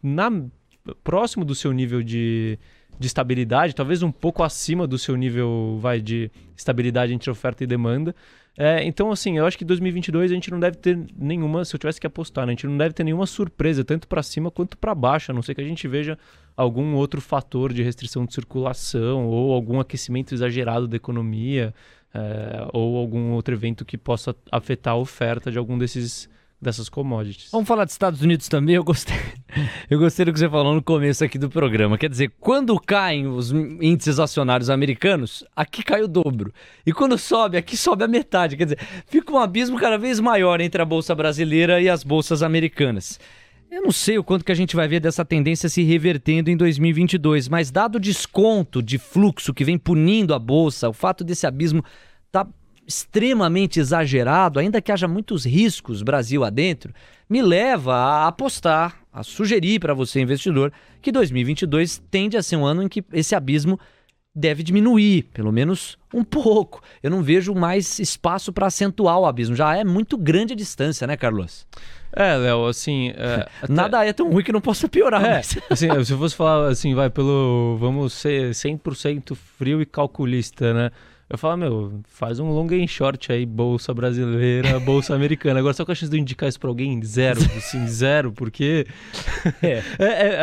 próximo do seu nível de estabilidade, talvez um pouco acima do seu nível de estabilidade entre oferta e demanda. Então, assim, eu acho que 2022 a gente não deve ter nenhuma, se eu tivesse que apostar, né, a gente não deve ter nenhuma surpresa, tanto para cima quanto para baixo, a não ser que a gente veja algum outro fator de restrição de circulação ou algum aquecimento exagerado da economia ou algum outro evento que possa afetar a oferta de algum dessas commodities. Vamos falar dos Estados Unidos também, eu gostei do que você falou no começo aqui do programa, quer dizer, quando caem os índices acionários americanos, aqui cai o dobro, e quando sobe, aqui sobe a metade, quer dizer, fica um abismo cada vez maior entre a bolsa brasileira e as bolsas americanas. Eu não sei o quanto que a gente vai ver dessa tendência se revertendo em 2022, mas dado o desconto de fluxo que vem punindo a bolsa, o fato desse abismo tá extremamente exagerado, ainda que haja muitos riscos Brasil adentro, me leva a apostar, a sugerir para você, investidor, que 2022 tende a ser um ano em que esse abismo deve diminuir, pelo menos um pouco. Eu não vejo mais espaço para acentuar o abismo. Já é muito grande a distância, né, Carlos? Léo, assim... Nada é tão ruim que não possa piorar. Assim, se eu fosse falar assim, vamos ser 100% frio e calculista, né? Eu falo, faz um long and short aí, bolsa brasileira, bolsa americana. Agora, só com a chance de eu indicar isso pra alguém, zero, porque...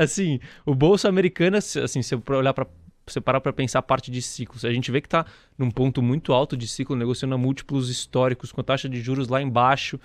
assim, o bolsa americana, assim, se eu olhar pra... você parar para pensar a parte de ciclos. A gente vê que está num ponto muito alto de ciclo, negociando a múltiplos históricos, com a taxa de juros lá embaixo.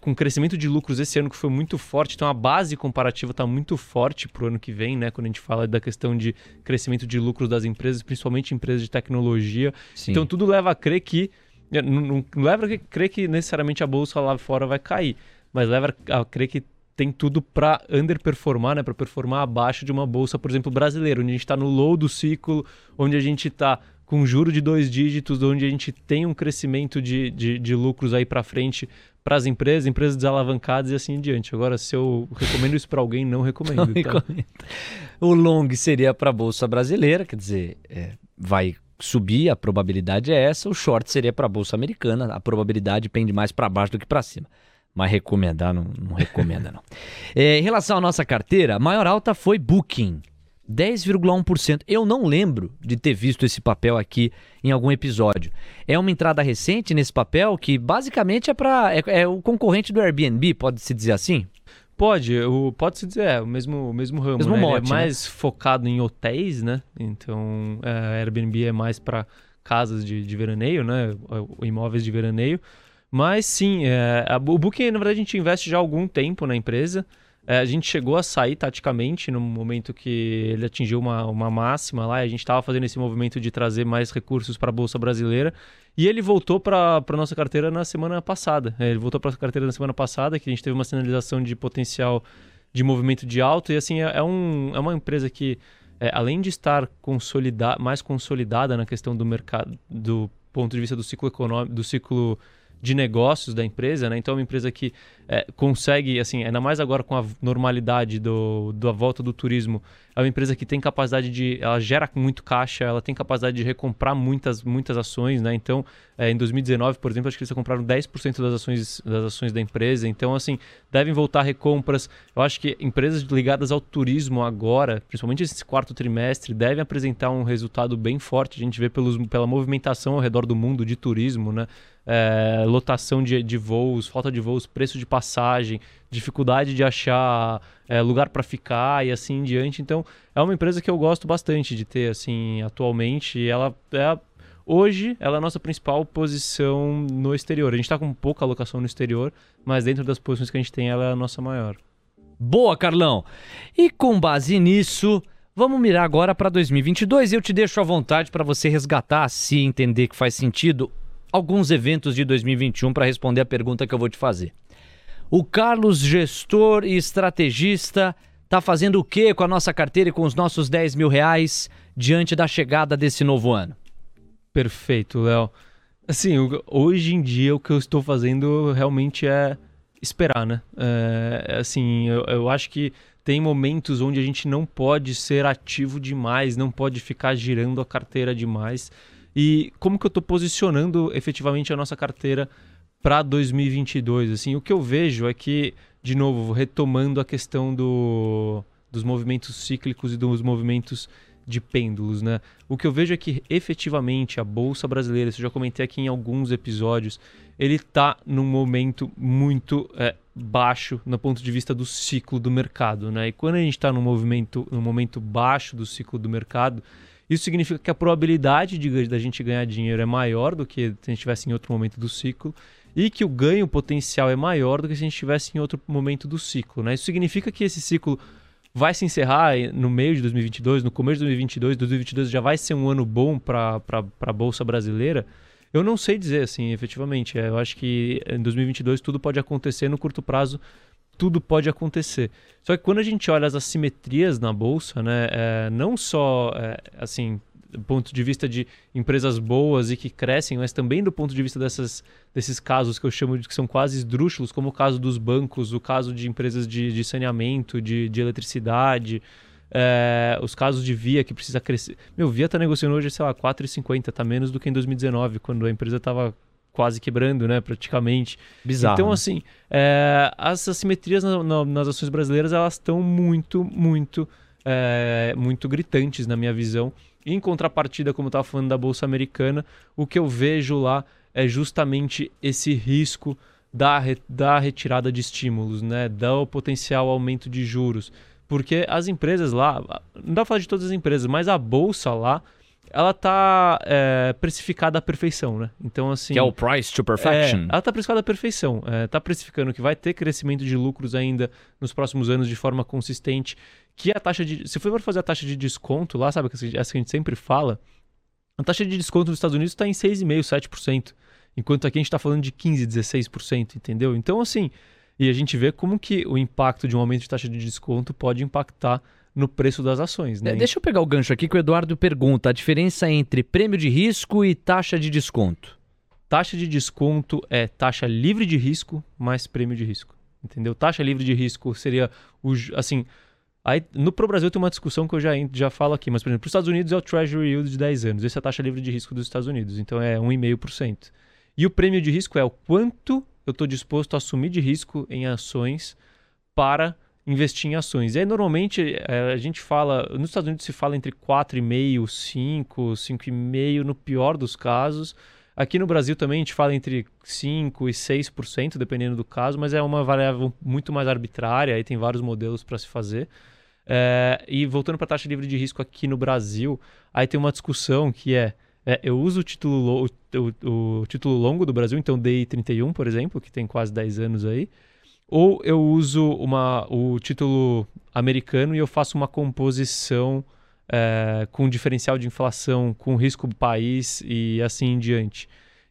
com crescimento de lucros esse ano que foi muito forte, então a base comparativa está muito forte para o ano que vem, né? Quando a gente fala da questão de crescimento de lucros das empresas, principalmente empresas de tecnologia. Sim. Então tudo leva a crer que... Não leva a crer que necessariamente a bolsa lá fora vai cair, mas leva a crer que tem tudo para underperformar, né? Para performar abaixo de uma bolsa, por exemplo, brasileira, onde a gente está no low do ciclo, onde a gente está com juro de 2 dígitos, onde a gente tem um crescimento de lucros aí para frente para as empresas desalavancadas e assim em diante. Agora, se eu recomendo isso para alguém, não recomendo. Não tá? O long seria para a bolsa brasileira, quer dizer, vai subir, a probabilidade é essa. O short seria para a bolsa americana, a probabilidade pende mais para baixo do que para cima. Mas recomendar, não recomenda não. Em relação à nossa carteira, a maior alta foi Booking, 10,1%. Eu não lembro de ter visto esse papel aqui em algum episódio. É uma entrada recente nesse papel que basicamente é o concorrente do Airbnb, pode-se dizer assim? Pode-se dizer, é o mesmo ramo, mesmo né? Mote, é mais, né, focado em hotéis, né? Então, Airbnb é mais para casas de veraneio, né? Imóveis de veraneio. Mas sim, o Booking, na verdade, a gente investe já há algum tempo na empresa. A gente chegou a sair taticamente no momento que ele atingiu uma máxima lá, e a gente estava fazendo esse movimento de trazer mais recursos para a Bolsa Brasileira. E ele voltou para a nossa carteira na semana passada. Ele voltou para a carteira na semana passada, que a gente teve uma sinalização de potencial de movimento de alta. E assim, é uma empresa que, além de estar mais consolidada na questão do mercado, do ponto de vista do ciclo econômico, do ciclo de negócios da empresa, né? Então é uma empresa que consegue, assim, ainda mais agora com a normalidade da volta do turismo, é uma empresa que tem capacidade ela gera muito caixa, ela tem capacidade de recomprar muitas ações, né? Então, em 2019, por exemplo, acho que eles compraram 10% das ações da empresa, então, assim, devem voltar recompras. Eu acho que empresas ligadas ao turismo agora, principalmente esse 4º trimestre, devem apresentar um resultado bem forte. A gente vê pela movimentação ao redor do mundo de turismo, né? Lotação de voos, falta de voos, preço de passagem, dificuldade de achar lugar para ficar e assim em diante. Então, é uma empresa que eu gosto bastante de ter assim atualmente. E ela hoje ela é a nossa principal posição no exterior. A gente está com pouca alocação no exterior, mas dentro das posições que a gente tem, ela é a nossa maior. Boa, Carlão! E com base nisso, vamos mirar agora para 2022. Eu te deixo à vontade para você resgatar, se entender que faz sentido, alguns eventos de 2021 para responder a pergunta que eu vou te fazer. O Carlos, gestor e estrategista, está fazendo o que com a nossa carteira e com os nossos 10 mil reais diante da chegada desse novo ano? Perfeito, Léo. Assim, hoje em dia o que eu estou fazendo realmente é esperar, né? Assim, eu acho que tem momentos onde a gente não pode ser ativo demais, não pode ficar girando a carteira demais. E como que eu estou posicionando efetivamente a nossa carteira para 2022? Assim, o que eu vejo é que, de novo, retomando a questão dos movimentos cíclicos e dos movimentos de pêndulos, né? O que eu vejo é que efetivamente a Bolsa Brasileira, isso eu já comentei aqui em alguns episódios, ele está num momento muito baixo no ponto de vista do ciclo do mercado, né? E quando a gente está num momento baixo do ciclo do mercado, isso significa que a probabilidade da gente ganhar dinheiro é maior do que se a gente estivesse em outro momento do ciclo, e que o ganho potencial é maior do que se a gente estivesse em outro momento do ciclo, né? Isso significa que esse ciclo vai se encerrar no meio de 2022, no começo de 2022, 2022 já vai ser um ano bom para a Bolsa Brasileira. Eu não sei dizer, assim, efetivamente. Eu acho que em 2022 tudo pode acontecer, no curto prazo tudo pode acontecer. Só que quando a gente olha as assimetrias na Bolsa, né, não só assim, do ponto de vista de empresas boas e que crescem, mas também do ponto de vista desses casos que eu chamo de que são quase esdrúxulos, como o caso dos bancos, o caso de empresas de saneamento, de eletricidade, os casos de Via, que precisa crescer. Via está negociando hoje, sei lá, 4,50, está menos do que em 2019, quando a empresa estava quase quebrando, né, praticamente. Bizarro. Então, assim, as assimetrias nas ações brasileiras, elas estão muito, muito, muito gritantes, na minha visão. Em contrapartida, como eu estava falando da Bolsa Americana, o que eu vejo lá é justamente esse risco da retirada de estímulos, né, do potencial aumento de juros. Porque as empresas lá, não dá para falar de todas as empresas, mas a Bolsa lá, ela tá precificada à perfeição, né? Então, assim... Que é o price to perfection. Ela tá precificada à perfeição. Tá precificando que vai ter crescimento de lucros ainda nos próximos anos de forma consistente. Que a taxa de... Se for para fazer a taxa de desconto lá, sabe? Essa que a gente sempre fala. A taxa de desconto nos Estados Unidos está em 6,5%, 7%. Enquanto aqui a gente está falando de 15%, 16%, entendeu? Então, assim... E a gente vê como que o impacto de um aumento de taxa de desconto pode impactar no preço das ações, né? Deixa eu pegar o gancho aqui que o Eduardo pergunta a diferença entre prêmio de risco e taxa de desconto. Taxa de desconto é taxa livre de risco mais prêmio de risco, entendeu? Taxa livre de risco seria, assim... Aí, no Pro Brasil tem uma discussão que eu já falo aqui, mas, por exemplo, para os Estados Unidos é o Treasury Yield de 10 anos. Essa é a taxa livre de risco dos Estados Unidos, então é 1,5%. E o prêmio de risco é o quanto eu estou disposto a assumir de risco em ações para... investir em ações. E aí, normalmente, a gente fala... Nos Estados Unidos se fala entre 4,5, 5, 5,5 no pior dos casos. Aqui no Brasil também a gente fala entre 5% e 6%, dependendo do caso, mas é uma variável muito mais arbitrária, aí tem vários modelos para se fazer. E voltando para a taxa livre de risco aqui no Brasil, aí tem uma discussão que eu uso o título longo do Brasil, então DI 31, por exemplo, que tem quase 10 anos aí, ou eu uso o título americano e eu faço uma composição com diferencial de inflação, com risco do país e assim em diante.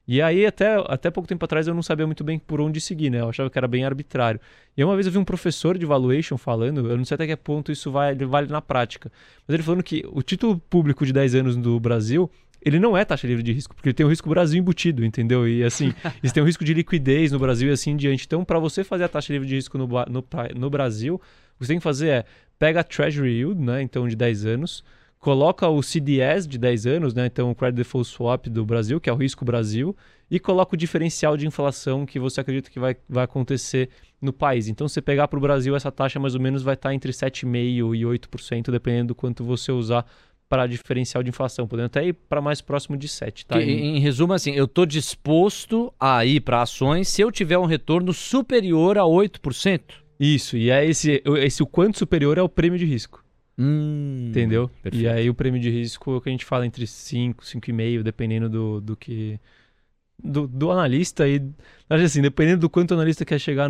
E aí, até pouco tempo atrás, eu não sabia muito bem por onde seguir, né? Eu achava que era bem arbitrário. E uma vez eu vi um professor de valuation falando, eu não sei até que ponto isso vale na prática, mas ele falando que o título público de 10 anos do Brasil... Ele não é taxa livre de risco, porque ele tem o risco Brasil embutido, entendeu? E assim, eles têm um risco de liquidez no Brasil e assim em diante. Então, para você fazer a taxa livre de risco no Brasil, o que você tem que fazer é pega a Treasury Yield, né? Então, de 10 anos, coloca o CDS de 10 anos, né? Então, o Credit Default Swap do Brasil, que é o risco Brasil, e coloca o diferencial de inflação que você acredita que vai acontecer no país. Então, se você pegar para o Brasil, essa taxa mais ou menos vai estar entre 7,5% e 8%, dependendo do quanto você usar para diferencial de inflação, podendo até ir para mais próximo de 7. Tá? Em resumo, assim, eu estou disposto a ir para ações se eu tiver um retorno superior a 8%. Isso, e é esse o quanto superior é o prêmio de risco. Entendeu? Perfeito. E aí o prêmio de risco é o que a gente fala entre 5, 5,5, dependendo do que... Do analista e... Assim, dependendo do quanto o analista quer chegar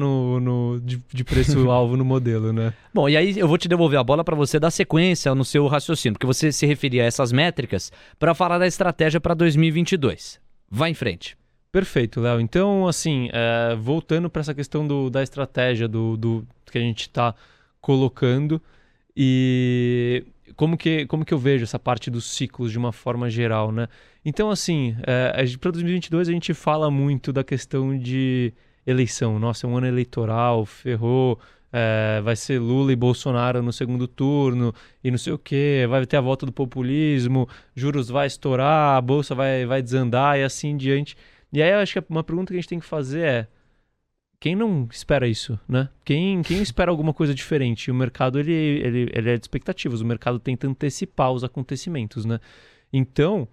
de preço-alvo no modelo, né? Bom, e aí eu vou te devolver a bola para você dar sequência no seu raciocínio, porque você se referia a essas métricas para falar da estratégia para 2022. Vá em frente. Perfeito, Léo. Então, assim, voltando para essa questão da estratégia do que a gente está colocando e... Como que eu vejo essa parte dos ciclos de uma forma geral, né? Então, assim, para 2022 a gente fala muito da questão de eleição. Nossa, é um ano eleitoral, ferrou, vai ser Lula e Bolsonaro no segundo turno e não sei o quê, vai ter a volta do populismo, juros vai estourar, a bolsa vai desandar e assim em diante. E aí eu acho que uma pergunta que a gente tem que fazer é: quem não espera isso, né? Quem espera alguma coisa diferente? O mercado, ele é de expectativas. O mercado tenta antecipar os acontecimentos, né? Então,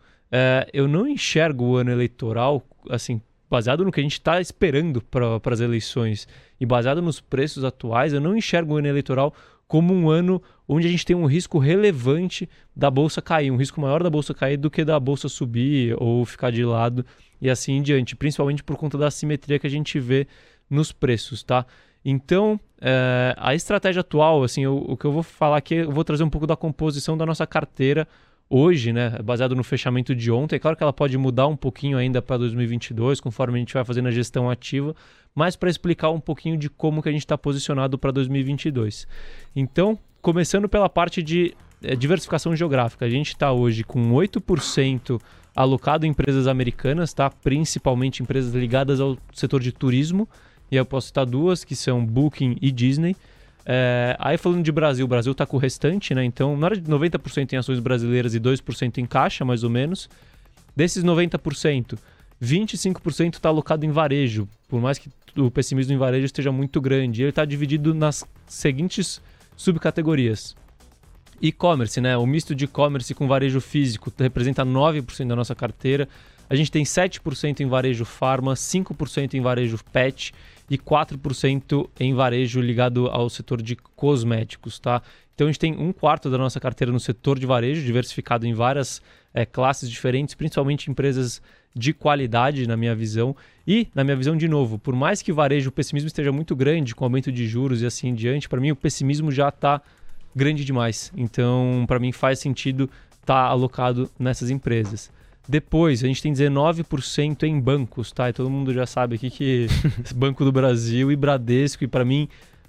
eu não enxergo o ano eleitoral, assim, baseado no que a gente está esperando para as eleições e baseado nos preços atuais, eu não enxergo o ano eleitoral como um ano onde a gente tem um risco relevante da bolsa cair, um risco maior da bolsa cair do que da bolsa subir ou ficar de lado e assim em diante, principalmente por conta da assimetria que a gente vê nos preços, tá? Então, a estratégia atual, assim, o que eu vou falar aqui, eu vou trazer um pouco da composição da nossa carteira hoje, né? Baseado no fechamento de ontem. É claro que ela pode mudar um pouquinho ainda para 2022, conforme a gente vai fazendo a gestão ativa, mas para explicar um pouquinho de como que a gente está posicionado para 2022. Então, começando pela parte de diversificação geográfica. A gente está hoje com 8% alocado em empresas americanas, tá? Principalmente empresas ligadas ao setor de turismo. E eu posso citar duas, que são Booking e Disney. Aí falando de Brasil, o Brasil está com o restante, né? Então, na hora de 90% em ações brasileiras e 2% em caixa, mais ou menos. Desses 90%, 25% está alocado em varejo, por mais que o pessimismo em varejo esteja muito grande. Ele está dividido nas seguintes subcategorias. E-commerce, né? O misto de e-commerce com varejo físico representa 9% da nossa carteira. A gente tem 7% em varejo farma, 5% em varejo pet e 4% em varejo ligado ao setor de cosméticos, tá? Então, a gente tem um quarto da nossa carteira no setor de varejo, diversificado em várias classes diferentes, principalmente empresas de qualidade, na minha visão. E, na minha visão, de novo, por mais que varejo, o pessimismo esteja muito grande com aumento de juros e assim em diante, para mim o pessimismo já está grande demais. Então, para mim faz sentido estar alocado nessas empresas. Depois, a gente tem 19% em bancos, tá? E todo mundo já sabe aqui que Banco do Brasil e Bradesco, e para mim,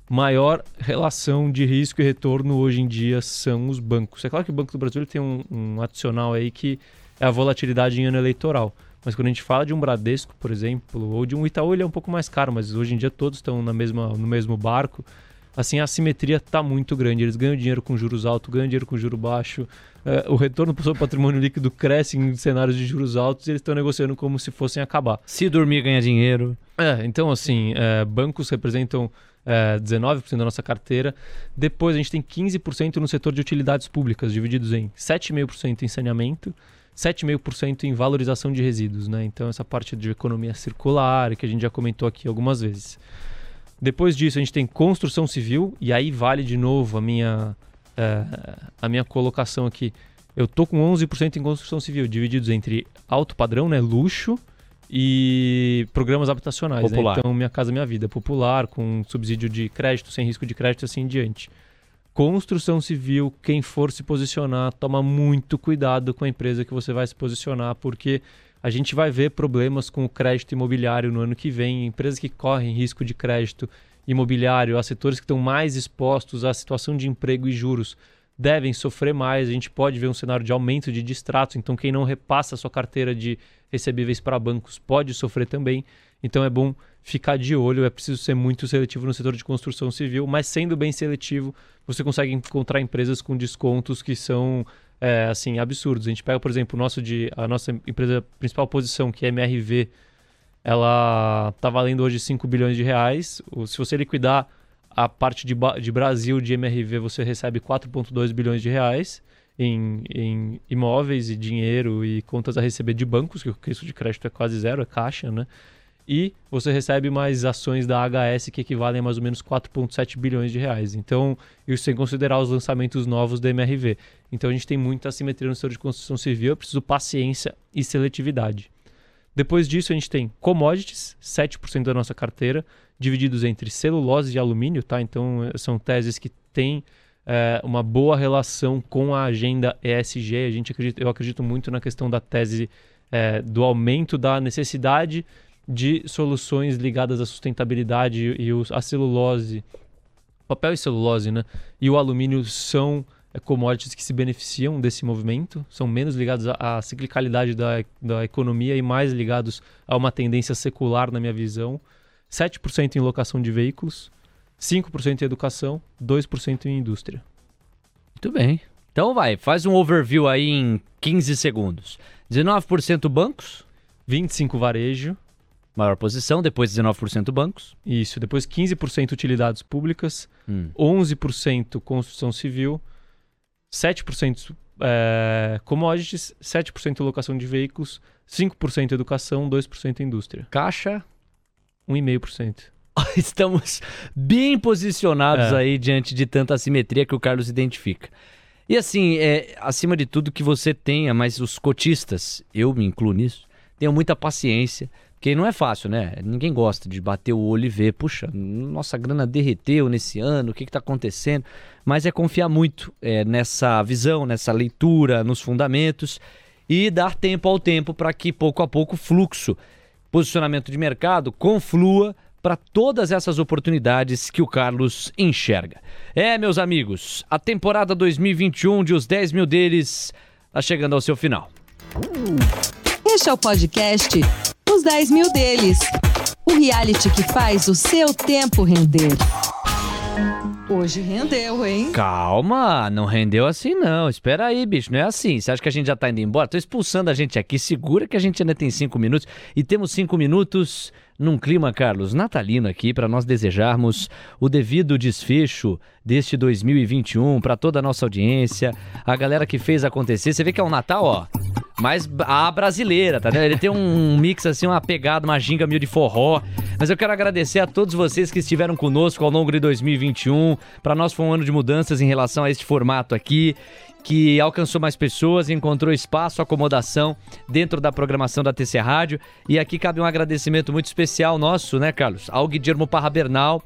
maior relação de risco e retorno hoje em dia são os bancos. É claro que o Banco do Brasil ele tem um adicional aí que é a volatilidade em ano eleitoral. Mas quando a gente fala de um Bradesco, por exemplo, ou de um Itaú, ele é um pouco mais caro, mas hoje em dia todos estão no mesmo barco. Assim, a assimetria está muito grande. Eles ganham dinheiro com juros altos, ganham dinheiro com juros baixos. O retorno para o seu patrimônio líquido cresce em cenários de juros altos e eles estão negociando como se fossem acabar. Se dormir, ganha dinheiro. Então, assim, bancos representam 19% da nossa carteira. Depois, a gente tem 15% no setor de utilidades públicas, divididos em 7,5% em saneamento, 7,5% em valorização de resíduos, né? Então, essa parte de economia circular, que a gente já comentou aqui algumas vezes. Depois disso, a gente tem construção civil, e aí vale de novo a minha colocação aqui. Eu estou com 11% em construção civil, divididos entre alto padrão, né, luxo, e programas habitacionais. Né? Então, Minha Casa Minha Vida, popular, com subsídio de crédito, sem risco de crédito, assim em diante. Construção civil, quem for se posicionar, toma muito cuidado com a empresa que você vai se posicionar, porque a gente vai ver problemas com o crédito imobiliário no ano que vem, empresas que correm risco de crédito imobiliário, há setores que estão mais expostos à situação de emprego e juros, devem sofrer mais, a gente pode ver um cenário de aumento de distrato, então quem não repassa a sua carteira de recebíveis para bancos pode sofrer também, então é bom ficar de olho, é preciso ser muito seletivo no setor de construção civil, mas sendo bem seletivo, você consegue encontrar empresas com descontos que são absurdos. A gente pega, por exemplo, a nossa empresa principal posição, que é a MRV, ela está valendo hoje 5 bilhões de reais. Se você liquidar a parte de Brasil de MRV, você recebe 4,2 bilhões de reais em imóveis e dinheiro e contas a receber de bancos, que o risco de crédito é quase zero, é caixa, né? E você recebe mais ações da HS que equivalem a mais ou menos 4,7 bilhões de reais. Então, isso sem considerar os lançamentos novos da MRV. Então, a gente tem muita assimetria no setor de construção civil, eu preciso paciência e seletividade. Depois disso, a gente tem commodities, 7% da nossa carteira, divididos entre celulose e alumínio, tá? Então, são teses que têm uma boa relação com a agenda ESG. Eu acredito muito na questão da tese do aumento da necessidade de soluções ligadas à sustentabilidade e a celulose, papel e celulose, né? E o alumínio são commodities que se beneficiam desse movimento, são menos ligados à ciclicalidade da economia e mais ligados a uma tendência secular, na minha visão. 7% em locação de veículos, 5% em educação, 2% em indústria. Muito bem. Então faz um overview aí em 15 segundos. 19% bancos, 25% varejo, maior posição, depois 19% bancos. Isso, depois 15% utilidades públicas, 11% construção civil, 7% commodities, 7% locação de veículos, 5% educação, 2% indústria. Caixa, 1,5%. Estamos bem posicionados aí diante de tanta assimetria que o Carlos identifica. E assim, acima de tudo que você tenha, mas os cotistas, eu me incluo nisso, tenham muita paciência. Porque não é fácil, né? Ninguém gosta de bater o olho e ver, puxa, nossa grana derreteu nesse ano, o que está acontecendo? Mas é confiar muito nessa visão, nessa leitura, nos fundamentos e dar tempo ao tempo para que pouco a pouco o fluxo, posicionamento de mercado conflua para todas essas oportunidades que o Carlos enxerga. Meus amigos, a temporada 2021 de Os 10 Mil Deles está chegando ao seu final. Este é o podcast Os 10 Mil Deles, o reality que faz o seu tempo render. Hoje rendeu, hein? Calma, não rendeu assim não, espera aí, bicho, não é assim. Você acha que a gente já tá indo embora? Tô expulsando a gente aqui, segura que a gente ainda tem 5 minutos. E temos 5 minutos num clima, Carlos, natalino aqui, para nós desejarmos o devido desfecho deste 2021 para toda a nossa audiência, a galera que fez acontecer. Você vê que é um Natal, ó. mas a brasileira, tá vendo? Ele tem um mix assim, uma pegada, uma ginga meio de forró. Mas eu quero agradecer a todos vocês que estiveram conosco ao longo de 2021. Para nós foi um ano de mudanças em relação a este formato aqui, que alcançou mais pessoas, encontrou espaço, acomodação dentro da programação da TC Rádio. E aqui cabe um agradecimento muito especial nosso, né, Carlos? Ao Guilherme Parra Bernal,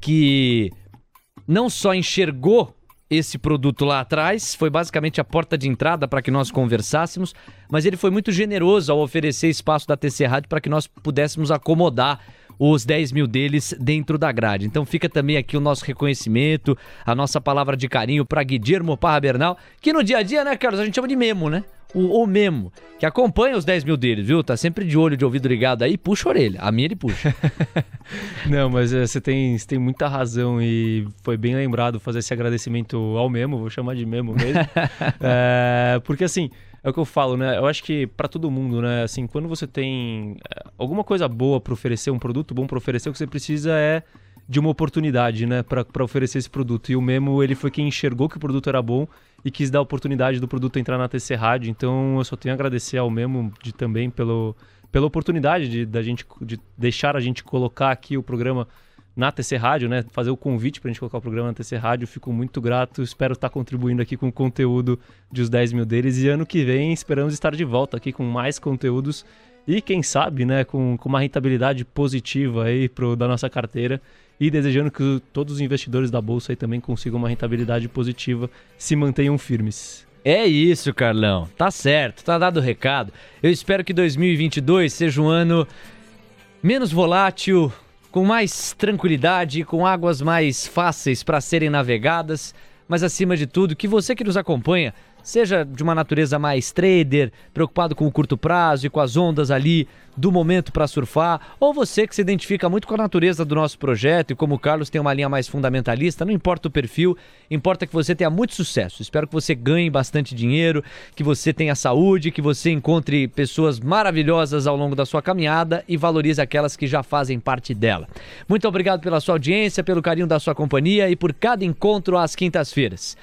que não só enxergou esse produto lá atrás, foi basicamente a porta de entrada para que nós conversássemos, mas ele foi muito generoso ao oferecer espaço da TC Rádio para que nós pudéssemos acomodar os 10 mil deles dentro da grade. Então fica também aqui o nosso reconhecimento, a nossa palavra de carinho para Guilherme Parra Bernal, que no dia a dia, né, Carlos, a gente chama de Memo, né? O Memo, que acompanha os 10 mil deles, viu? Tá sempre de olho, de ouvido ligado aí, puxa a orelha. A minha ele puxa. Não, mas você tem muita razão e foi bem lembrado fazer esse agradecimento ao Memo, vou chamar de Memo mesmo. Porque assim... É o que eu falo, né? Eu acho que para todo mundo, né? Assim, quando você tem alguma coisa boa para oferecer, um produto bom para oferecer, o que você precisa é de uma oportunidade, né? Para oferecer esse produto. E o Memo, ele foi quem enxergou que o produto era bom e quis dar a oportunidade do produto entrar na TC Rádio. Então, eu só tenho a agradecer ao Memo também pela oportunidade de deixar a gente colocar aqui o programa na TC Rádio, né? Fazer o convite para a gente colocar o programa na TC Rádio. Fico muito grato, espero estar contribuindo aqui com o conteúdo de os 10 mil deles. E ano que vem esperamos estar de volta aqui com mais conteúdos e quem sabe, né, com uma rentabilidade positiva aí da nossa carteira. E desejando que todos os investidores da Bolsa aí também consigam uma rentabilidade positiva, se mantenham firmes. É isso, Carlão. Tá certo, tá dado o recado. Eu espero que 2022 seja um ano menos volátil, com mais tranquilidade, com águas mais fáceis para serem navegadas, mas acima de tudo, que você que nos acompanha seja de uma natureza mais trader, preocupado com o curto prazo e com as ondas ali do momento para surfar, ou você que se identifica muito com a natureza do nosso projeto e como o Carlos tem uma linha mais fundamentalista, não importa o perfil, importa que você tenha muito sucesso. Espero que você ganhe bastante dinheiro, que você tenha saúde, que você encontre pessoas maravilhosas ao longo da sua caminhada e valorize aquelas que já fazem parte dela. Muito obrigado pela sua audiência, pelo carinho da sua companhia e por cada encontro às quintas-feiras.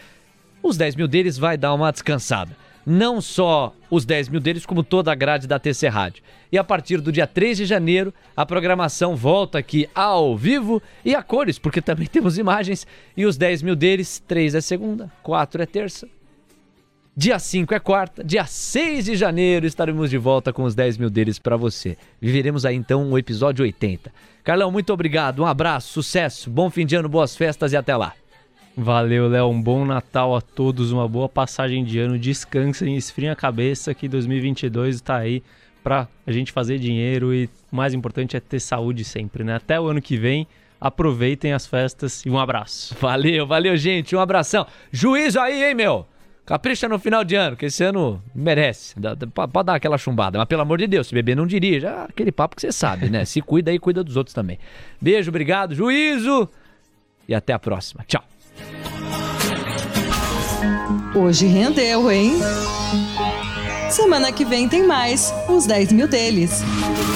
Os 10 mil deles vai dar uma descansada. Não só os 10 mil deles, como toda a grade da TC Rádio. E a partir do dia 3 de janeiro, a programação volta aqui ao vivo e a cores, porque também temos imagens. E os 10 mil deles, 3 é segunda, 4 é terça, dia 5 é quarta, dia 6 de janeiro estaremos de volta com os 10 mil deles para você. Viveremos aí então o episódio 80. Carlão, muito obrigado, um abraço, sucesso, bom fim de ano, boas festas e até lá. Valeu, Léo. Um bom Natal a todos, uma boa passagem de ano. Descansem, esfriem a cabeça que 2022 está aí para a gente fazer dinheiro e o mais importante é ter saúde sempre, né? Até o ano que vem, aproveitem as festas e um abraço. Valeu, valeu, gente. Um abração. Juízo aí, hein, meu? Capricha no final de ano, que esse ano merece. Pode dar aquela chumbada, mas pelo amor de Deus, se beber não dirige. É aquele papo que você sabe, né? Se cuida aí, cuida dos outros também. Beijo, obrigado, juízo e até a próxima. Tchau. Hoje rendeu, hein? Semana que vem tem mais, uns 10 mil deles.